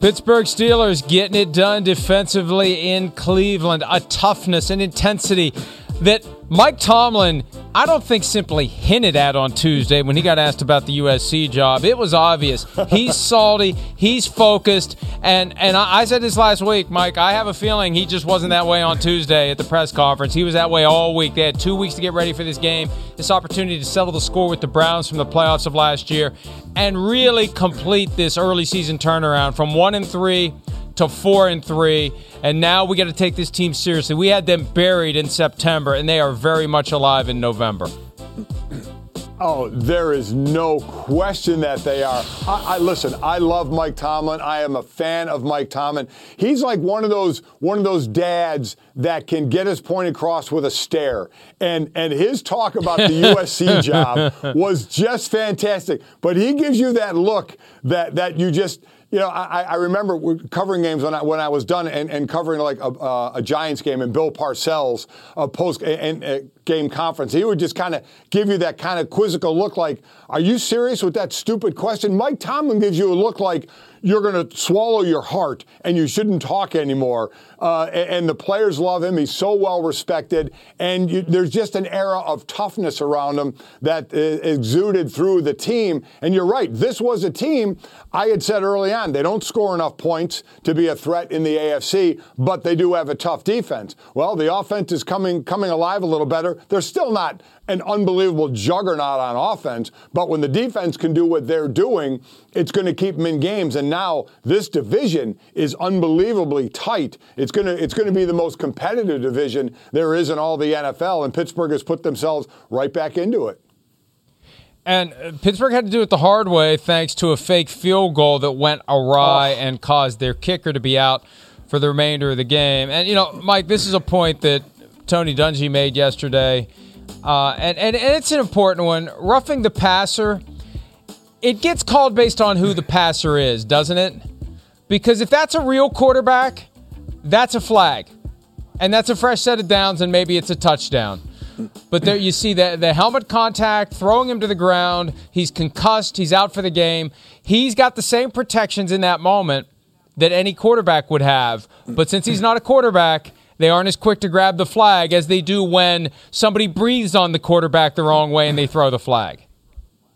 Pittsburgh Steelers getting it done defensively in Cleveland. A toughness and intensity that Mike Tomlin, I don't think, simply hinted at on Tuesday when he got asked about the U S C job. It was obvious. He's salty. He's focused. And and I, I said this last week, Mike, I have a feeling he just wasn't that way on Tuesday at the press conference. He was that way all week. They had two weeks to get ready for this game, this opportunity to settle the score with the Browns from the playoffs of last year, and really complete this early season turnaround from one and three to four and three, and now we got to take this team seriously. We had them buried in September, and they are very much alive in November. Oh, there is no question that they are. I, I listen, I love Mike Tomlin. I am a fan of Mike Tomlin. He's like one of those one of those dads that can get his point across with a stare. And and his talk about the U S C job was just fantastic. But he gives you that look that that you just – You know, I, I remember covering games when I when I was done and, and covering like a, uh, a Giants game and Bill Parcells a post and, and game conference. He would just kind of give you that kind of quizzical look, like, "Are you serious with that stupid question?" Mike Tomlin gives you a look like you're going to swallow your heart and you shouldn't talk anymore. Uh, and, and the players love him. He's so well respected, and you, there's just an era of toughness around him that exuded through the team. And you're right, this was a team I had said early on, they don't score enough points to be a threat in the A F C, but they do have a tough defense. Well, the offense is coming coming alive a little better. They're still not an unbelievable juggernaut on offense, but when the defense can do what they're doing, it's going to keep them in games. And now this division is unbelievably tight. It's going to it's going to be the most competitive division there is in all the N F L, and Pittsburgh has put themselves right back into it. And Pittsburgh had to do it the hard way thanks to a fake field goal that went awry oh. and caused their kicker to be out for the remainder of the game. And, you know, Mike, this is a point that Tony Dungy made yesterday, uh, and, and, and it's an important one. Roughing the passer, it gets called based on who the passer is, doesn't it? Because if that's a real quarterback, that's a flag. And that's a fresh set of downs, and maybe it's a touchdown. But there you see the, the helmet contact, throwing him to the ground. He's concussed. He's out for the game. He's got the same protections in that moment that any quarterback would have. But since he's not a quarterback, they aren't as quick to grab the flag as they do when somebody breathes on the quarterback the wrong way and they throw the flag.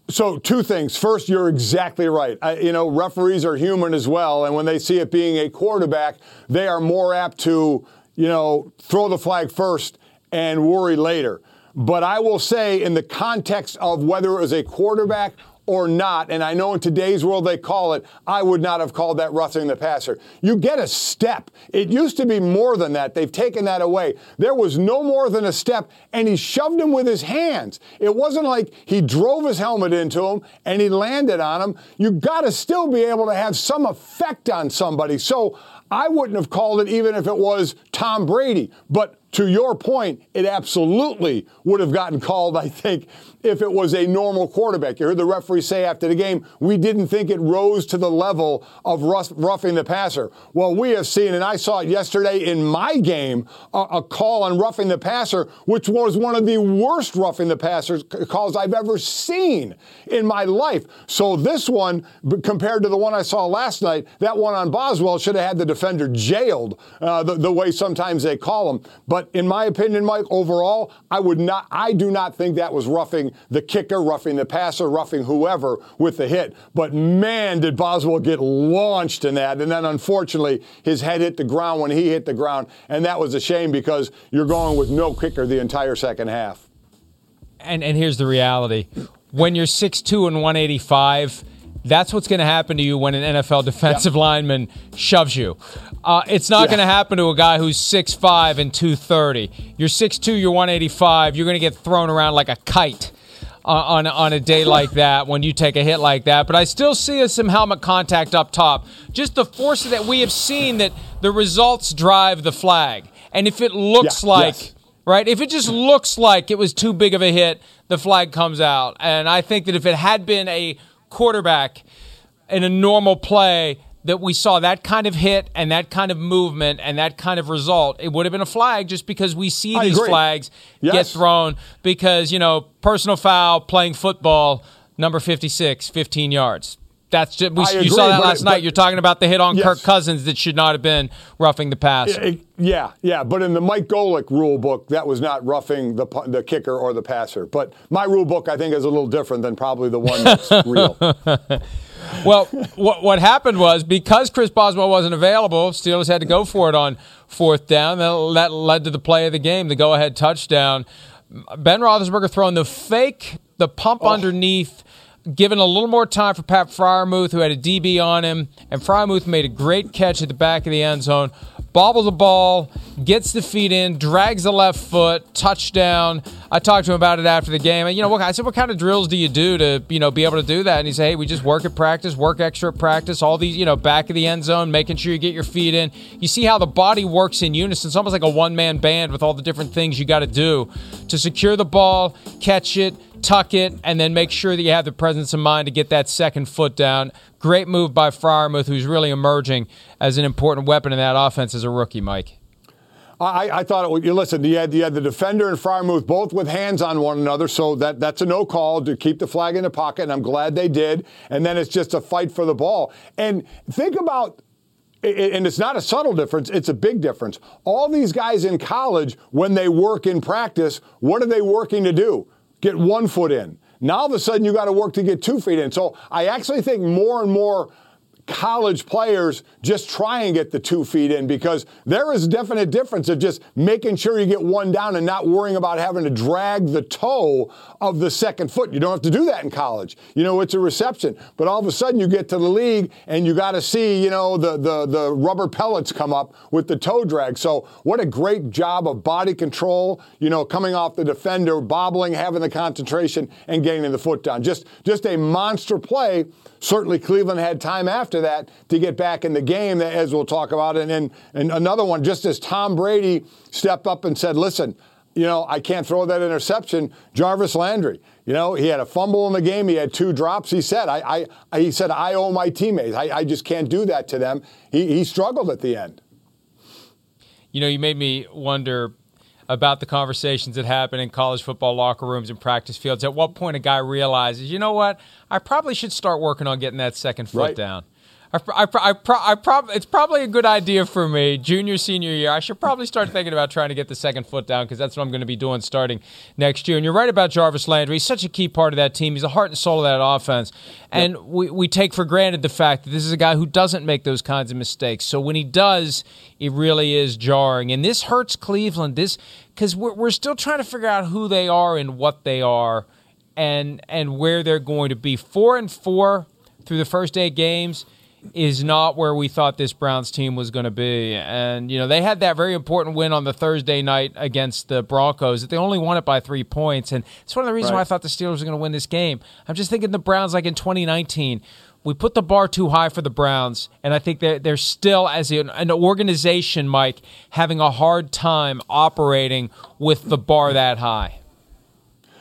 So two things. First, you're exactly right. I, you know, referees are human as well. And when they see it being a quarterback, they are more apt to, you know, throw the flag first and worry later. But I will say, in the context of whether it was a quarterback or not, and I know in today's world they call it, I would not have called that roughing the passer. You get a step. It used to be more than that. They've taken that away. There was no more than a step, and he shoved him with his hands. It wasn't like he drove his helmet into him and he landed on him. You got to still be able to have some effect on somebody. So I wouldn't have called it even if it was Tom Brady. But to your point, it absolutely would have gotten called, I think, if it was a normal quarterback. You heard the referee say after the game, we didn't think it rose to the level of rough, roughing the passer. Well, we have seen, and I saw it yesterday in my game, a, a call on roughing the passer, which was one of the worst roughing the passer calls I've ever seen in my life. So this one, compared to the one I saw last night, that one on Boswell should have had the defender jailed uh, the, the way sometimes they call them. But in my opinion, Mike, overall, I would not. I do not think that was roughing the kicker, roughing the passer, roughing whoever with the hit. But man, did Boswell get launched in that. And then, unfortunately, his head hit the ground when he hit the ground. And that was a shame because you're going with no kicker the entire second half. And and here's the reality. When you're six two and one eighty-five, that's what's going to happen to you when an N F L defensive yeah. lineman shoves you. Uh, it's not yeah. going to happen to a guy who's six five and two thirty. You're six two, you're one eighty-five. You're going to get thrown around like a kite uh, on, on a day like that when you take a hit like that. But I still see us some helmet contact up top. Just the force that we have seen that the results drive the flag. And if it looks yeah. like... Yes. Right? If it just looks like it was too big of a hit, the flag comes out. And I think that if it had been a quarterback in a normal play that we saw that kind of hit and that kind of movement and that kind of result, it would have been a flag just because we see I these agree. flags yes. get thrown because, you know, personal foul, playing football, number fifty-six, fifteen yards. That's just, we, you agree, saw that last it, night. But, You're talking about the hit on yes. Kirk Cousins that should not have been roughing the passer. It, it, yeah, yeah. But in the Mike Golick rule book, that was not roughing the the kicker or the passer. But my rule book, I think, is a little different than probably the one that's real. Well, what what happened was because Chris Boswell wasn't available, Steelers had to go for it on fourth down. That led to the play of the game, the go-ahead touchdown. Ben Roethlisberger throwing the fake, the pump oh. underneath, given a little more time for Pat Freiermuth, who had a D B on him, and Freiermuth made a great catch at the back of the end zone, bobbles the ball, gets the feet in, drags the left foot, touchdown. I talked to him about it after the game, and you know, what, I said, "What kind of drills do you do to, you know, be able to do that?" And he said, "Hey, we just work at practice, work extra at practice, all these, you know, back of the end zone, making sure you get your feet in. You see how the body works in unison. It's almost like a one-man band with all the different things you got to do to secure the ball, catch it, tuck it, and then make sure that you have the presence of mind to get that second foot down." Great move by Freiermuth, who's really emerging as an important weapon in that offense as a rookie, Mike. I, I thought it would. You listen. You had, you had the defender and Freiermuth both with hands on one another, so that, that's a no call to keep the flag in the pocket, and I'm glad they did. And then it's just a fight for the ball. And think about. And it's not a subtle difference, it's a big difference. All these guys in college, when they work in practice, what are they working to do? Get one foot in. Now all of a sudden you got to work to get two feet in. So I actually think more and more college players just try and get the two feet in, because there is a definite difference of just making sure you get one down and not worrying about having to drag the toe of the second foot. You don't have to do that in college. You know, it's a reception. But all of a sudden you get to the league and you got to see, you know, the, the, the rubber pellets come up with the toe drag. So what a great job of body control, you know, coming off the defender, bobbling, having the concentration, and getting the foot down. Just, just a monster play. Certainly Cleveland had time after that to get back in the game, as we'll talk about. And, and, and another one, just as Tom Brady stepped up and said, listen, you know, I can't throw that interception, Jarvis Landry. You know, he had a fumble in the game. He had two drops. He said, I, I, he said, I owe my teammates. I, I just can't do that to them. He, he struggled at the end. You know, you made me wonder about the conversations that happen in college football locker rooms and practice fields. At what point a guy realizes, you know what, I probably should start working on getting that second foot right down. I, I, I, I, I, it's probably a good idea for me, junior, senior year. I should probably start thinking about trying to get the second foot down, because that's what I'm going to be doing starting next year. And you're right about Jarvis Landry. He's such a key part of that team. He's the heart and soul of that offense. And yep. we, we take for granted the fact that this is a guy who doesn't make those kinds of mistakes. So when he does, it really is jarring. And this hurts Cleveland, this because we're, we're still trying to figure out who they are and what they are and, and where they're going to be. Four and four through the first eight games is not where we thought this Browns team was going to be. And, you know, they had that very important win on the Thursday night against the Broncos, that they only won it by three points. And it's one of the reasons right. why I thought the Steelers were going to win this game. I'm just thinking the Browns, like in twenty nineteen, we put the bar too high for the Browns, and I think they're, they're still, as an, an organization, Mike, having a hard time operating with the bar that high.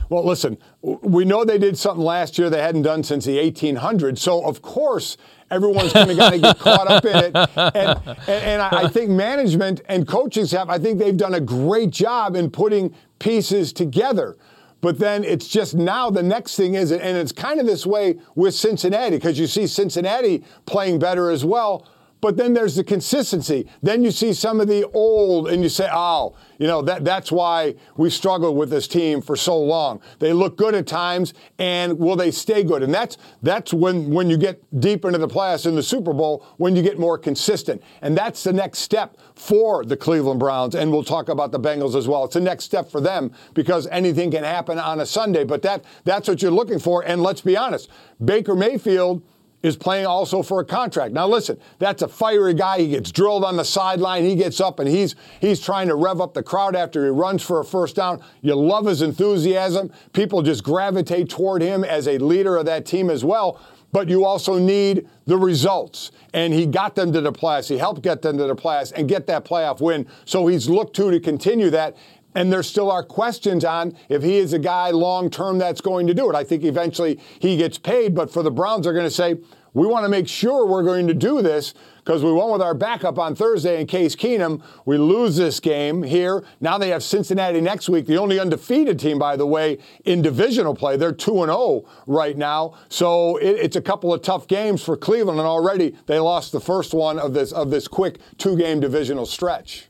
Well, listen, we know they did something last year they hadn't done since the eighteen hundreds, so of course everyone's going to get caught up in it. And, and, and I think management and coaching staff, I think they've done a great job in putting pieces together. But then it's just now the next thing is, and it's kind of this way with Cincinnati, because you see Cincinnati playing better as well. But then there's the consistency. Then you see some of the old and you say, oh, you know, that that's why we struggled with this team for so long. They look good at times, and will they stay good? And that's that's when, when you get deep into the playoffs in the Super Bowl, when you get more consistent. And that's the next step for the Cleveland Browns. And we'll talk about the Bengals as well. It's the next step for them, because anything can happen on a Sunday. But that that's what you're looking for. And let's be honest, Baker Mayfield is playing also for a contract. Now listen, that's a fiery guy. He gets drilled on the sideline. He gets up and he's he's trying to rev up the crowd after he runs for a first down. You love his enthusiasm. People just gravitate toward him as a leader of that team as well. But you also need the results. And he got them to the playoffs. He helped get them to the playoffs and get that playoff win. So he's looked to to continue that. And there still are questions on if he is a guy long-term that's going to do it. I think eventually he gets paid, but for the Browns, they're going to say, we want to make sure we're going to do this, because we won with our backup on Thursday in Case Keenum. We lose this game here. Now they have Cincinnati next week, the only undefeated team, by the way, in divisional play. They're two and oh right now. So it, it's a couple of tough games for Cleveland, and already they lost the first one of this, of this quick two-game divisional stretch.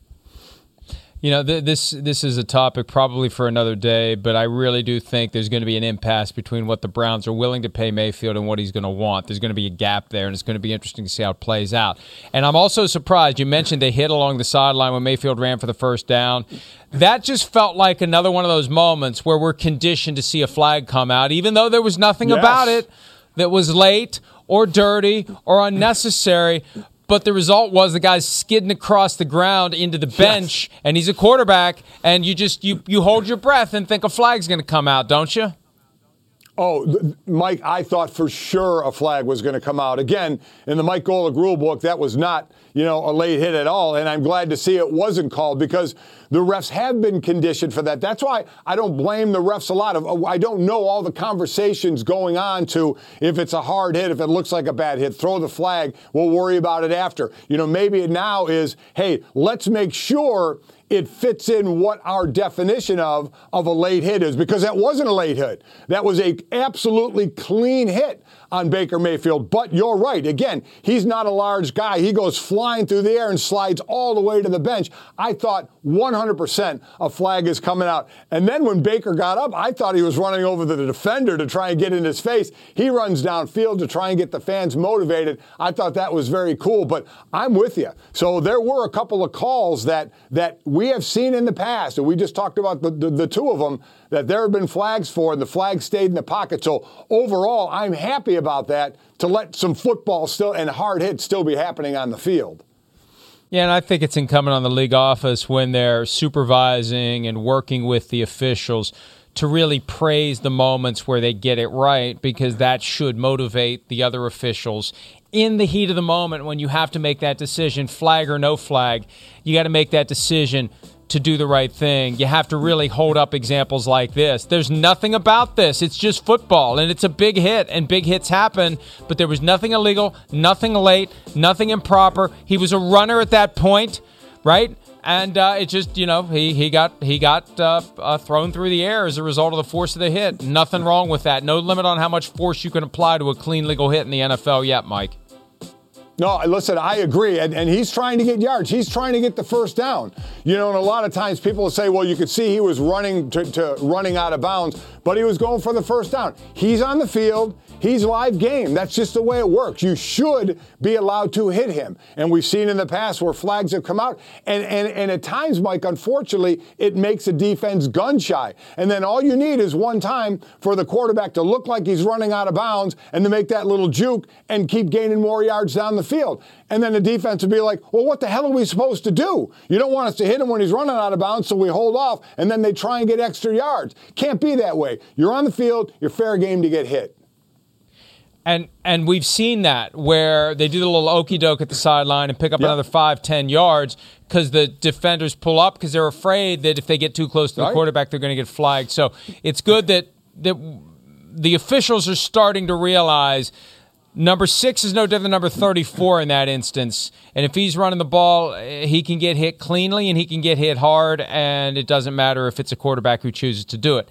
You know, th- this this is a topic probably for another day, but I really do think there's going to be an impasse between what the Browns are willing to pay Mayfield and what he's going to want. There's going to be a gap there, and it's going to be interesting to see how it plays out. And I'm also surprised. You mentioned the hit along the sideline when Mayfield ran for the first down. That just felt like another one of those moments where we're conditioned to see a flag come out, even though there was nothing yes. about it that was late or dirty or unnecessary. But the result was the guy's skidding across the ground into the bench, yes. and he's a quarterback, and you just you you hold your breath and think a flag's going to come out, don't you? Oh, th- Mike, I thought for sure a flag was going to come out. Again, in the Mike Golic rule book, that was not, you know, a late hit at all, and I'm glad to see it wasn't called, because the refs have been conditioned for that. That's why I don't blame the refs a lot. Of I don't know all the conversations going on to if it's a hard hit, if it looks like a bad hit, throw the flag, we'll worry about it after. You know, maybe it now is, hey, let's make sure it fits in what our definition of, of a late hit is, because that wasn't a late hit. That was a absolutely clean hit on Baker Mayfield. But you're right. Again, he's not a large guy. He goes flying through the air and slides all the way to the bench. I thought one hundred percent a flag is coming out. And then when Baker got up, I thought he was running over the defender to try and get in his face. He runs downfield to try and get the fans motivated. I thought that was very cool, but I'm with you. So there were a couple of calls that that we have seen in the past, and we just talked about the, the, the two of them, that there have been flags for, and the flag stayed in the pocket. So overall, I'm happy about that, to let some football still and hard hits still be happening on the field. Yeah, and I think it's incumbent on the league office when they're supervising and working with the officials to really praise the moments where they get it right, because that should motivate the other officials. In the heat of the moment when you have to make that decision, flag or no flag, you got to make that decision to do the right thing. You have to really hold up examples like this. There's nothing about this. It's just football, and it's a big hit, and big hits happen, but there was nothing illegal, nothing late, nothing improper. He was a runner at that point, right? And uh, it just, you know, he he got he got uh, uh, thrown through the air as a result of the force of the hit. Nothing wrong with that. No limit on how much force you can apply to a clean legal hit in the N F L yet, Mike. No, listen, I agree. And, and he's trying to get yards. He's trying to get the first down. You know, and a lot of times people will say, well, you could see he was running to, to running out of bounds, but he was going for the first down. He's on the field. He's live game. That's just the way it works. You should be allowed to hit him. And we've seen in the past where flags have come out. And, and, and at times, Mike, unfortunately, it makes a defense gun shy. And then all you need is one time for the quarterback to look like he's running out of bounds and to make that little juke and keep gaining more yards down the field. And then the defense would be like, well, what the hell are we supposed to do? You don't want us to hit him when he's running out of bounds, so we hold off, and then they try and get extra yards. Can't be that way. You're on the field, you're fair game to get hit. And and we've seen that where they do the little okey doke at the sideline and pick up yep. another five, ten yards because the defenders pull up because they're afraid that if they get too close to the right. quarterback, they're going to get flagged. So it's good that, that the officials are starting to realize number six is no different than number thirty-four in that instance. And if he's running the ball, he can get hit cleanly and he can get hit hard, and it doesn't matter if it's a quarterback who chooses to do it.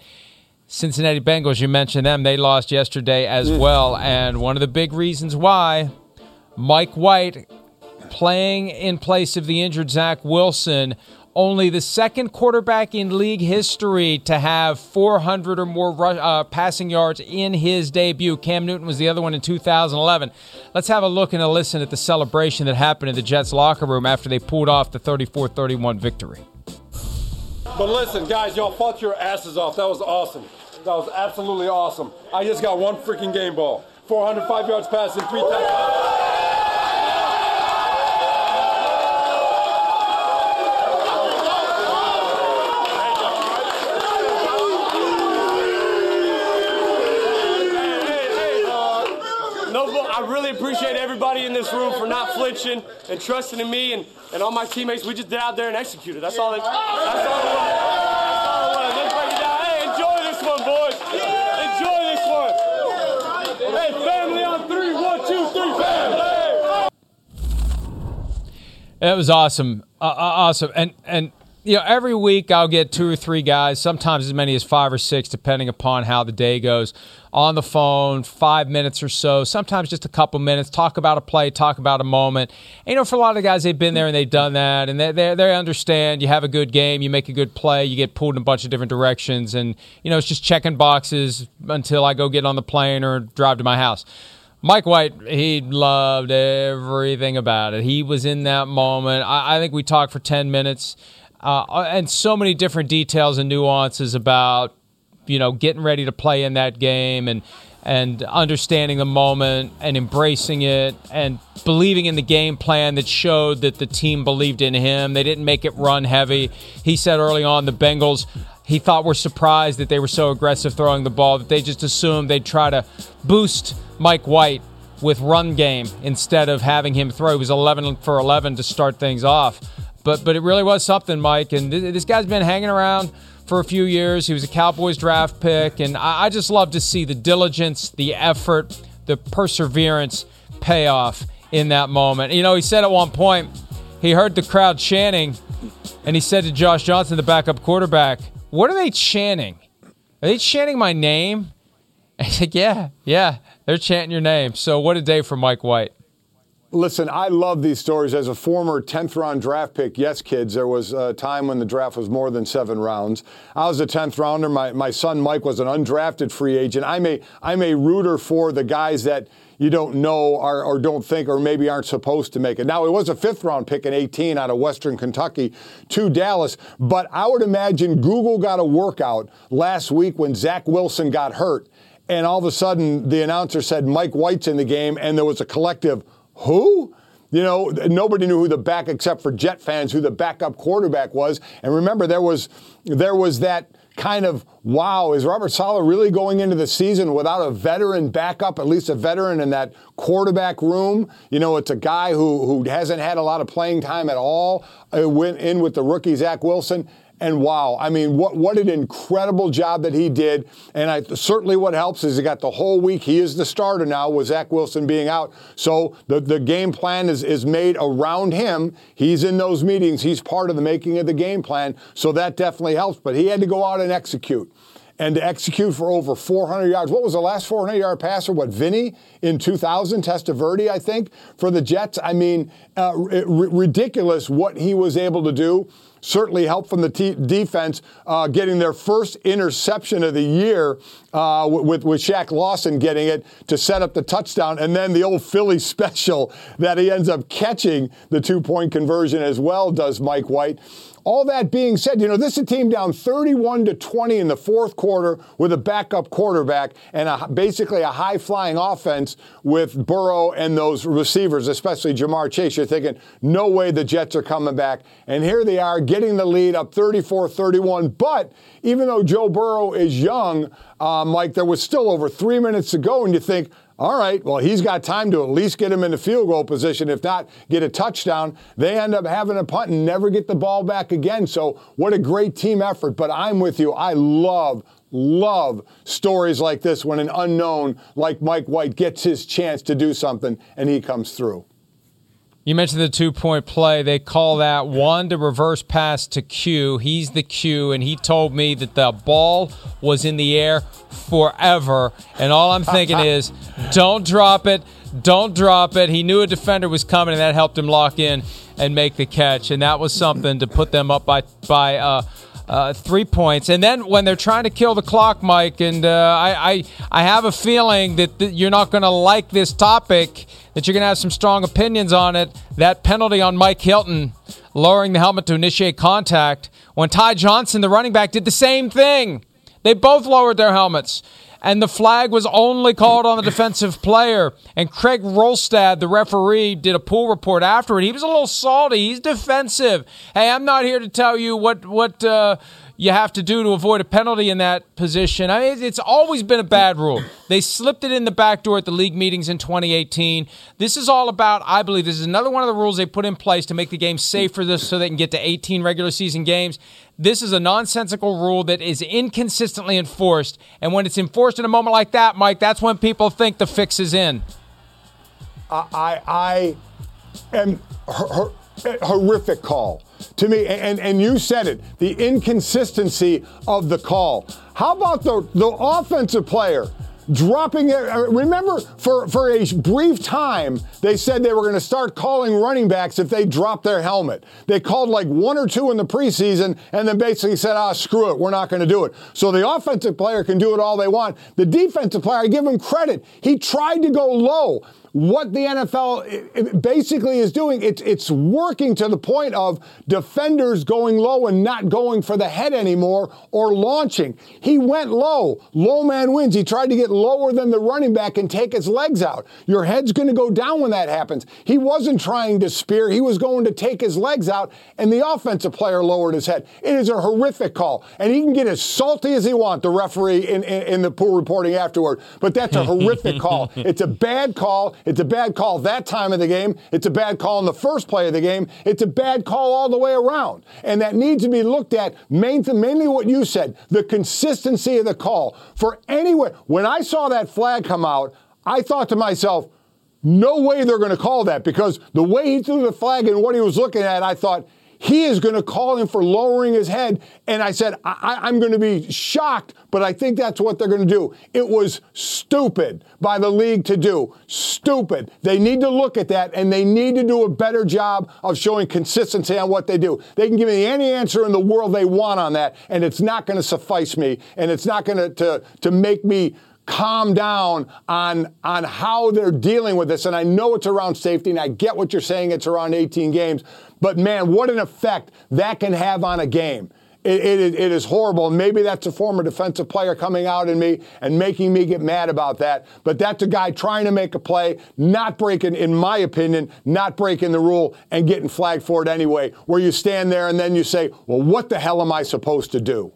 Cincinnati Bengals, you mentioned them. They lost yesterday as well. And one of the big reasons why, Mike White playing in place of the injured Zach Wilson, only the second quarterback in league history to have four hundred or more rush, uh, passing yards in his debut. Cam Newton was the other one in two thousand eleven. Let's have a look and a listen at the celebration that happened in the Jets locker room after they pulled off the thirty-four thirty-one victory. But listen, guys, y'all fought your asses off. That was awesome. That was absolutely awesome. I just got one freaking game ball. four hundred five yards passing, three touchdowns. Appreciate everybody in this room for not flinching and trusting in me and, and all my teammates. We just did out there and executed. That's all. They, that's all. That's all. Let's break it down. Hey, enjoy this one, boys. Enjoy this one. Hey, family on three. One, two, three, family. That was awesome. Uh, awesome. And and you know, every week I'll get two or three guys, sometimes as many as five or six, depending upon how the day goes, on the phone, five minutes or so, sometimes just a couple minutes, talk about a play, talk about a moment. And, you know, for a lot of guys, they've been there and they've done that, and they, they they understand you have a good game, you make a good play, you get pulled in a bunch of different directions, and, you know, it's just checking boxes until I go get on the plane or drive to my house. Mike White, he loved everything about it. He was in that moment. I, I think we talked for ten minutes, uh, and so many different details and nuances about, you know, getting ready to play in that game and and understanding the moment and embracing it and believing in the game plan that showed that the team believed in him. They didn't make it run heavy. He said early on the Bengals, he thought, were surprised that they were so aggressive throwing the ball, that they just assumed they'd try to boost Mike White with run game instead of having him throw. He was eleven for eleven to start things off. But, but it really was something, Mike. And th- this guy's been hanging around for a few years. He was a Cowboys draft pick, and I just love to see the diligence, the effort, the perseverance pay off in that moment. You know, he said at one point, he heard the crowd chanting, and he said to Josh Johnson, the backup quarterback, "What are they chanting? Are they chanting my name?" I said, "Yeah, yeah." They're chanting your name. So what a day for Mike White. Listen, I love these stories. As a former tenth round draft pick, yes, kids, there was a time when the draft was more than seven rounds. I was a tenth rounder. My my son, Mike, was an undrafted free agent. I'm a, I'm a rooter for the guys that you don't know or, or don't think or maybe aren't supposed to make it. Now, it was a fifth round pick in eighteen out of Western Kentucky to Dallas, but I would imagine Google got a workout last week when Zach Wilson got hurt, and all of a sudden the announcer said Mike White's in the game, and there was a collective, who? You know, nobody knew who the back, except for Jet fans, who the backup quarterback was. And remember, there was there was that kind of, wow, is Robert Saleh really going into the season without a veteran backup, at least a veteran in that quarterback room? You know, it's a guy who, who hasn't had a lot of playing time at all. It went in with the rookie Zach Wilson. And wow, I mean, what what an incredible job that he did. And I, certainly what helps is he got the whole week. He is the starter now with Zach Wilson being out. So the, the game plan is, is made around him. He's in those meetings. He's part of the making of the game plan. So that definitely helps. But he had to go out and execute. And to execute for over four hundred yards. What was the last four hundred yard passer? What, Vinny in two thousand, Testaverde, I think, for the Jets? I mean, uh, r- ridiculous what he was able to do. Certainly help from the t- defense, uh, getting their first interception of the year uh, with, with Shaq Lawson getting it to set up the touchdown. And then the old Philly special that he ends up catching the two-point conversion as well does Mike White. All that being said, you know, this is a team down thirty-one to twenty in the fourth quarter with a backup quarterback and a, basically a high-flying offense with Burrow and those receivers, especially Jamar Chase. You're thinking, no way the Jets are coming back. And here they are getting the lead up thirty-four thirty-one. But even though Joe Burrow is young, uh, Mike, there was still over three minutes to go, and you think, all right, well, he's got time to at least get him in the field goal position, if not get a touchdown. They end up having a punt and never get the ball back again. So what a great team effort. But I'm with you. I love, love stories like this when an unknown like Mike White gets his chance to do something and he comes through. You mentioned the two-point play. They call that one to reverse pass to Q. He's the Q, and he told me that the ball was in the air forever. And all I'm thinking is, don't drop it, don't drop it. He knew a defender was coming, and that helped him lock in and make the catch. And that was something to put them up by by uh, uh, three points. And then when they're trying to kill the clock, Mike, and uh, I, I I have a feeling that th- you're not going to like this topic, that you're going to have some strong opinions on it, that penalty on Mike Hilton, lowering the helmet to initiate contact, when Ty Johnson, the running back, did the same thing. They both lowered their helmets, and the flag was only called on the defensive player. And Craig Rolstad, the referee, did a pool report afterward. He was a little salty. He's defensive. Hey, I'm not here to tell you what, what uh, you have to do to avoid a penalty in that position. I mean, it's always been a bad rule. They slipped it in the back door at the league meetings in twenty eighteen. This is all about, I believe, this is another one of the rules they put in place to make the game safer this, so they can get to eighteen regular season games. This is a nonsensical rule that is inconsistently enforced. And when it's enforced in a moment like that, Mike, that's when people think the fix is in. I, I am her, her, horrific call. To me, and, and you said it, the inconsistency of the call. How about the, the offensive player dropping it? Remember, for, for a brief time, they said they were going to start calling running backs if they dropped their helmet. They called like one or two in the preseason and then basically said, ah, screw it, we're not going to do it. So the offensive player can do it all they want. The defensive player, I give him credit, he tried to go low. What the N F L basically is doing, it's it's working to the point of defenders going low and not going for the head anymore or launching. He went low. Low man wins. He tried to get lower than the running back and take his legs out. Your head's going to go down when that happens. He wasn't trying to spear. He was going to take his legs out, and the offensive player lowered his head. It is a horrific call, and he can get as salty as he wants, the referee in, in, in the pool reporting afterward, but that's a horrific call. It's a bad call. It's a bad call that time of the game. It's a bad call in the first play of the game. It's a bad call all the way around. And that needs to be looked at, main th- mainly what you said, the consistency of the call. For anyone, when I saw that flag come out, I thought to myself, no way they're going to call that, because the way he threw the flag and what he was looking at, I thought, he is going to call him for lowering his head. And I said, I- I'm going to be shocked, but I think that's what they're going to do. It was stupid by the league to do. Stupid. They need to look at that, and they need to do a better job of showing consistency on what they do. They can give me any answer in the world they want on that, and it's not going to suffice me, and it's not going to to make me calm down on on how they're dealing with this. And I know it's around safety, and I get what you're saying. It's around eighteen games. But, man, what an effect that can have on a game. It, it, it is horrible. Maybe that's a former defensive player coming out in me and making me get mad about that. But that's a guy trying to make a play, not breaking, in my opinion, not breaking the rule and getting flagged for it anyway, where you stand there and then you say, well, what the hell am I supposed to do?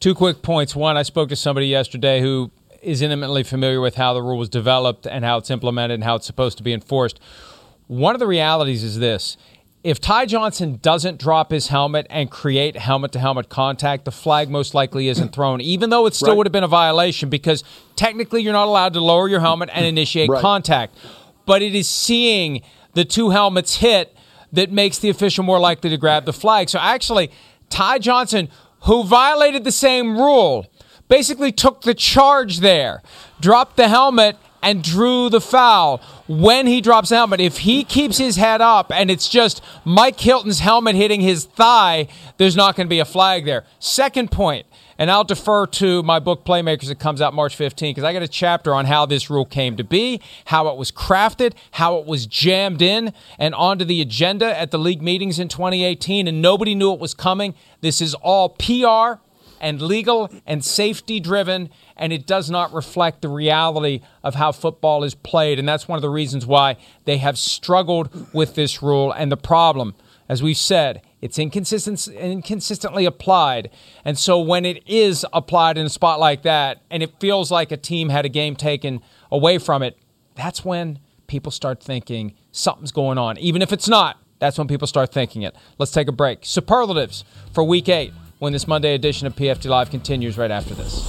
Two quick points. One, I spoke to somebody yesterday who is intimately familiar with how the rule was developed and how it's implemented and how it's supposed to be enforced. One of the realities is this. If Ty Johnson doesn't drop his helmet and create helmet-to-helmet contact, the flag most likely isn't thrown, even though it still right. would have been a violation, because technically you're not allowed to lower your helmet and initiate right. contact. But it is seeing the two helmets hit that makes the official more likely to grab the flag. So actually, Ty Johnson, who violated the same rule, basically took the charge there, dropped the helmet, and drew the foul when he drops the helmet. If he keeps his head up and it's just Mike Hilton's helmet hitting his thigh, there's not going to be a flag there. Second point, and I'll defer to my book, Playmakers, that comes out March fifteenth, because I got a chapter on how this rule came to be, how it was crafted, how it was jammed in and onto the agenda at the league meetings in twenty eighteen, and nobody knew it was coming. This is all P R and legal and safety-driven, and it does not reflect the reality of how football is played, and that's one of the reasons why they have struggled with this rule. And the problem, as we've said, it's inconsistent, inconsistently applied. And so when it is applied in a spot like that, and it feels like a team had a game taken away from it, that's when people start thinking something's going on. Even if it's not, that's when people start thinking it. Let's take a break. Superlatives for Week eight when this Monday edition of P F T Live continues right after this.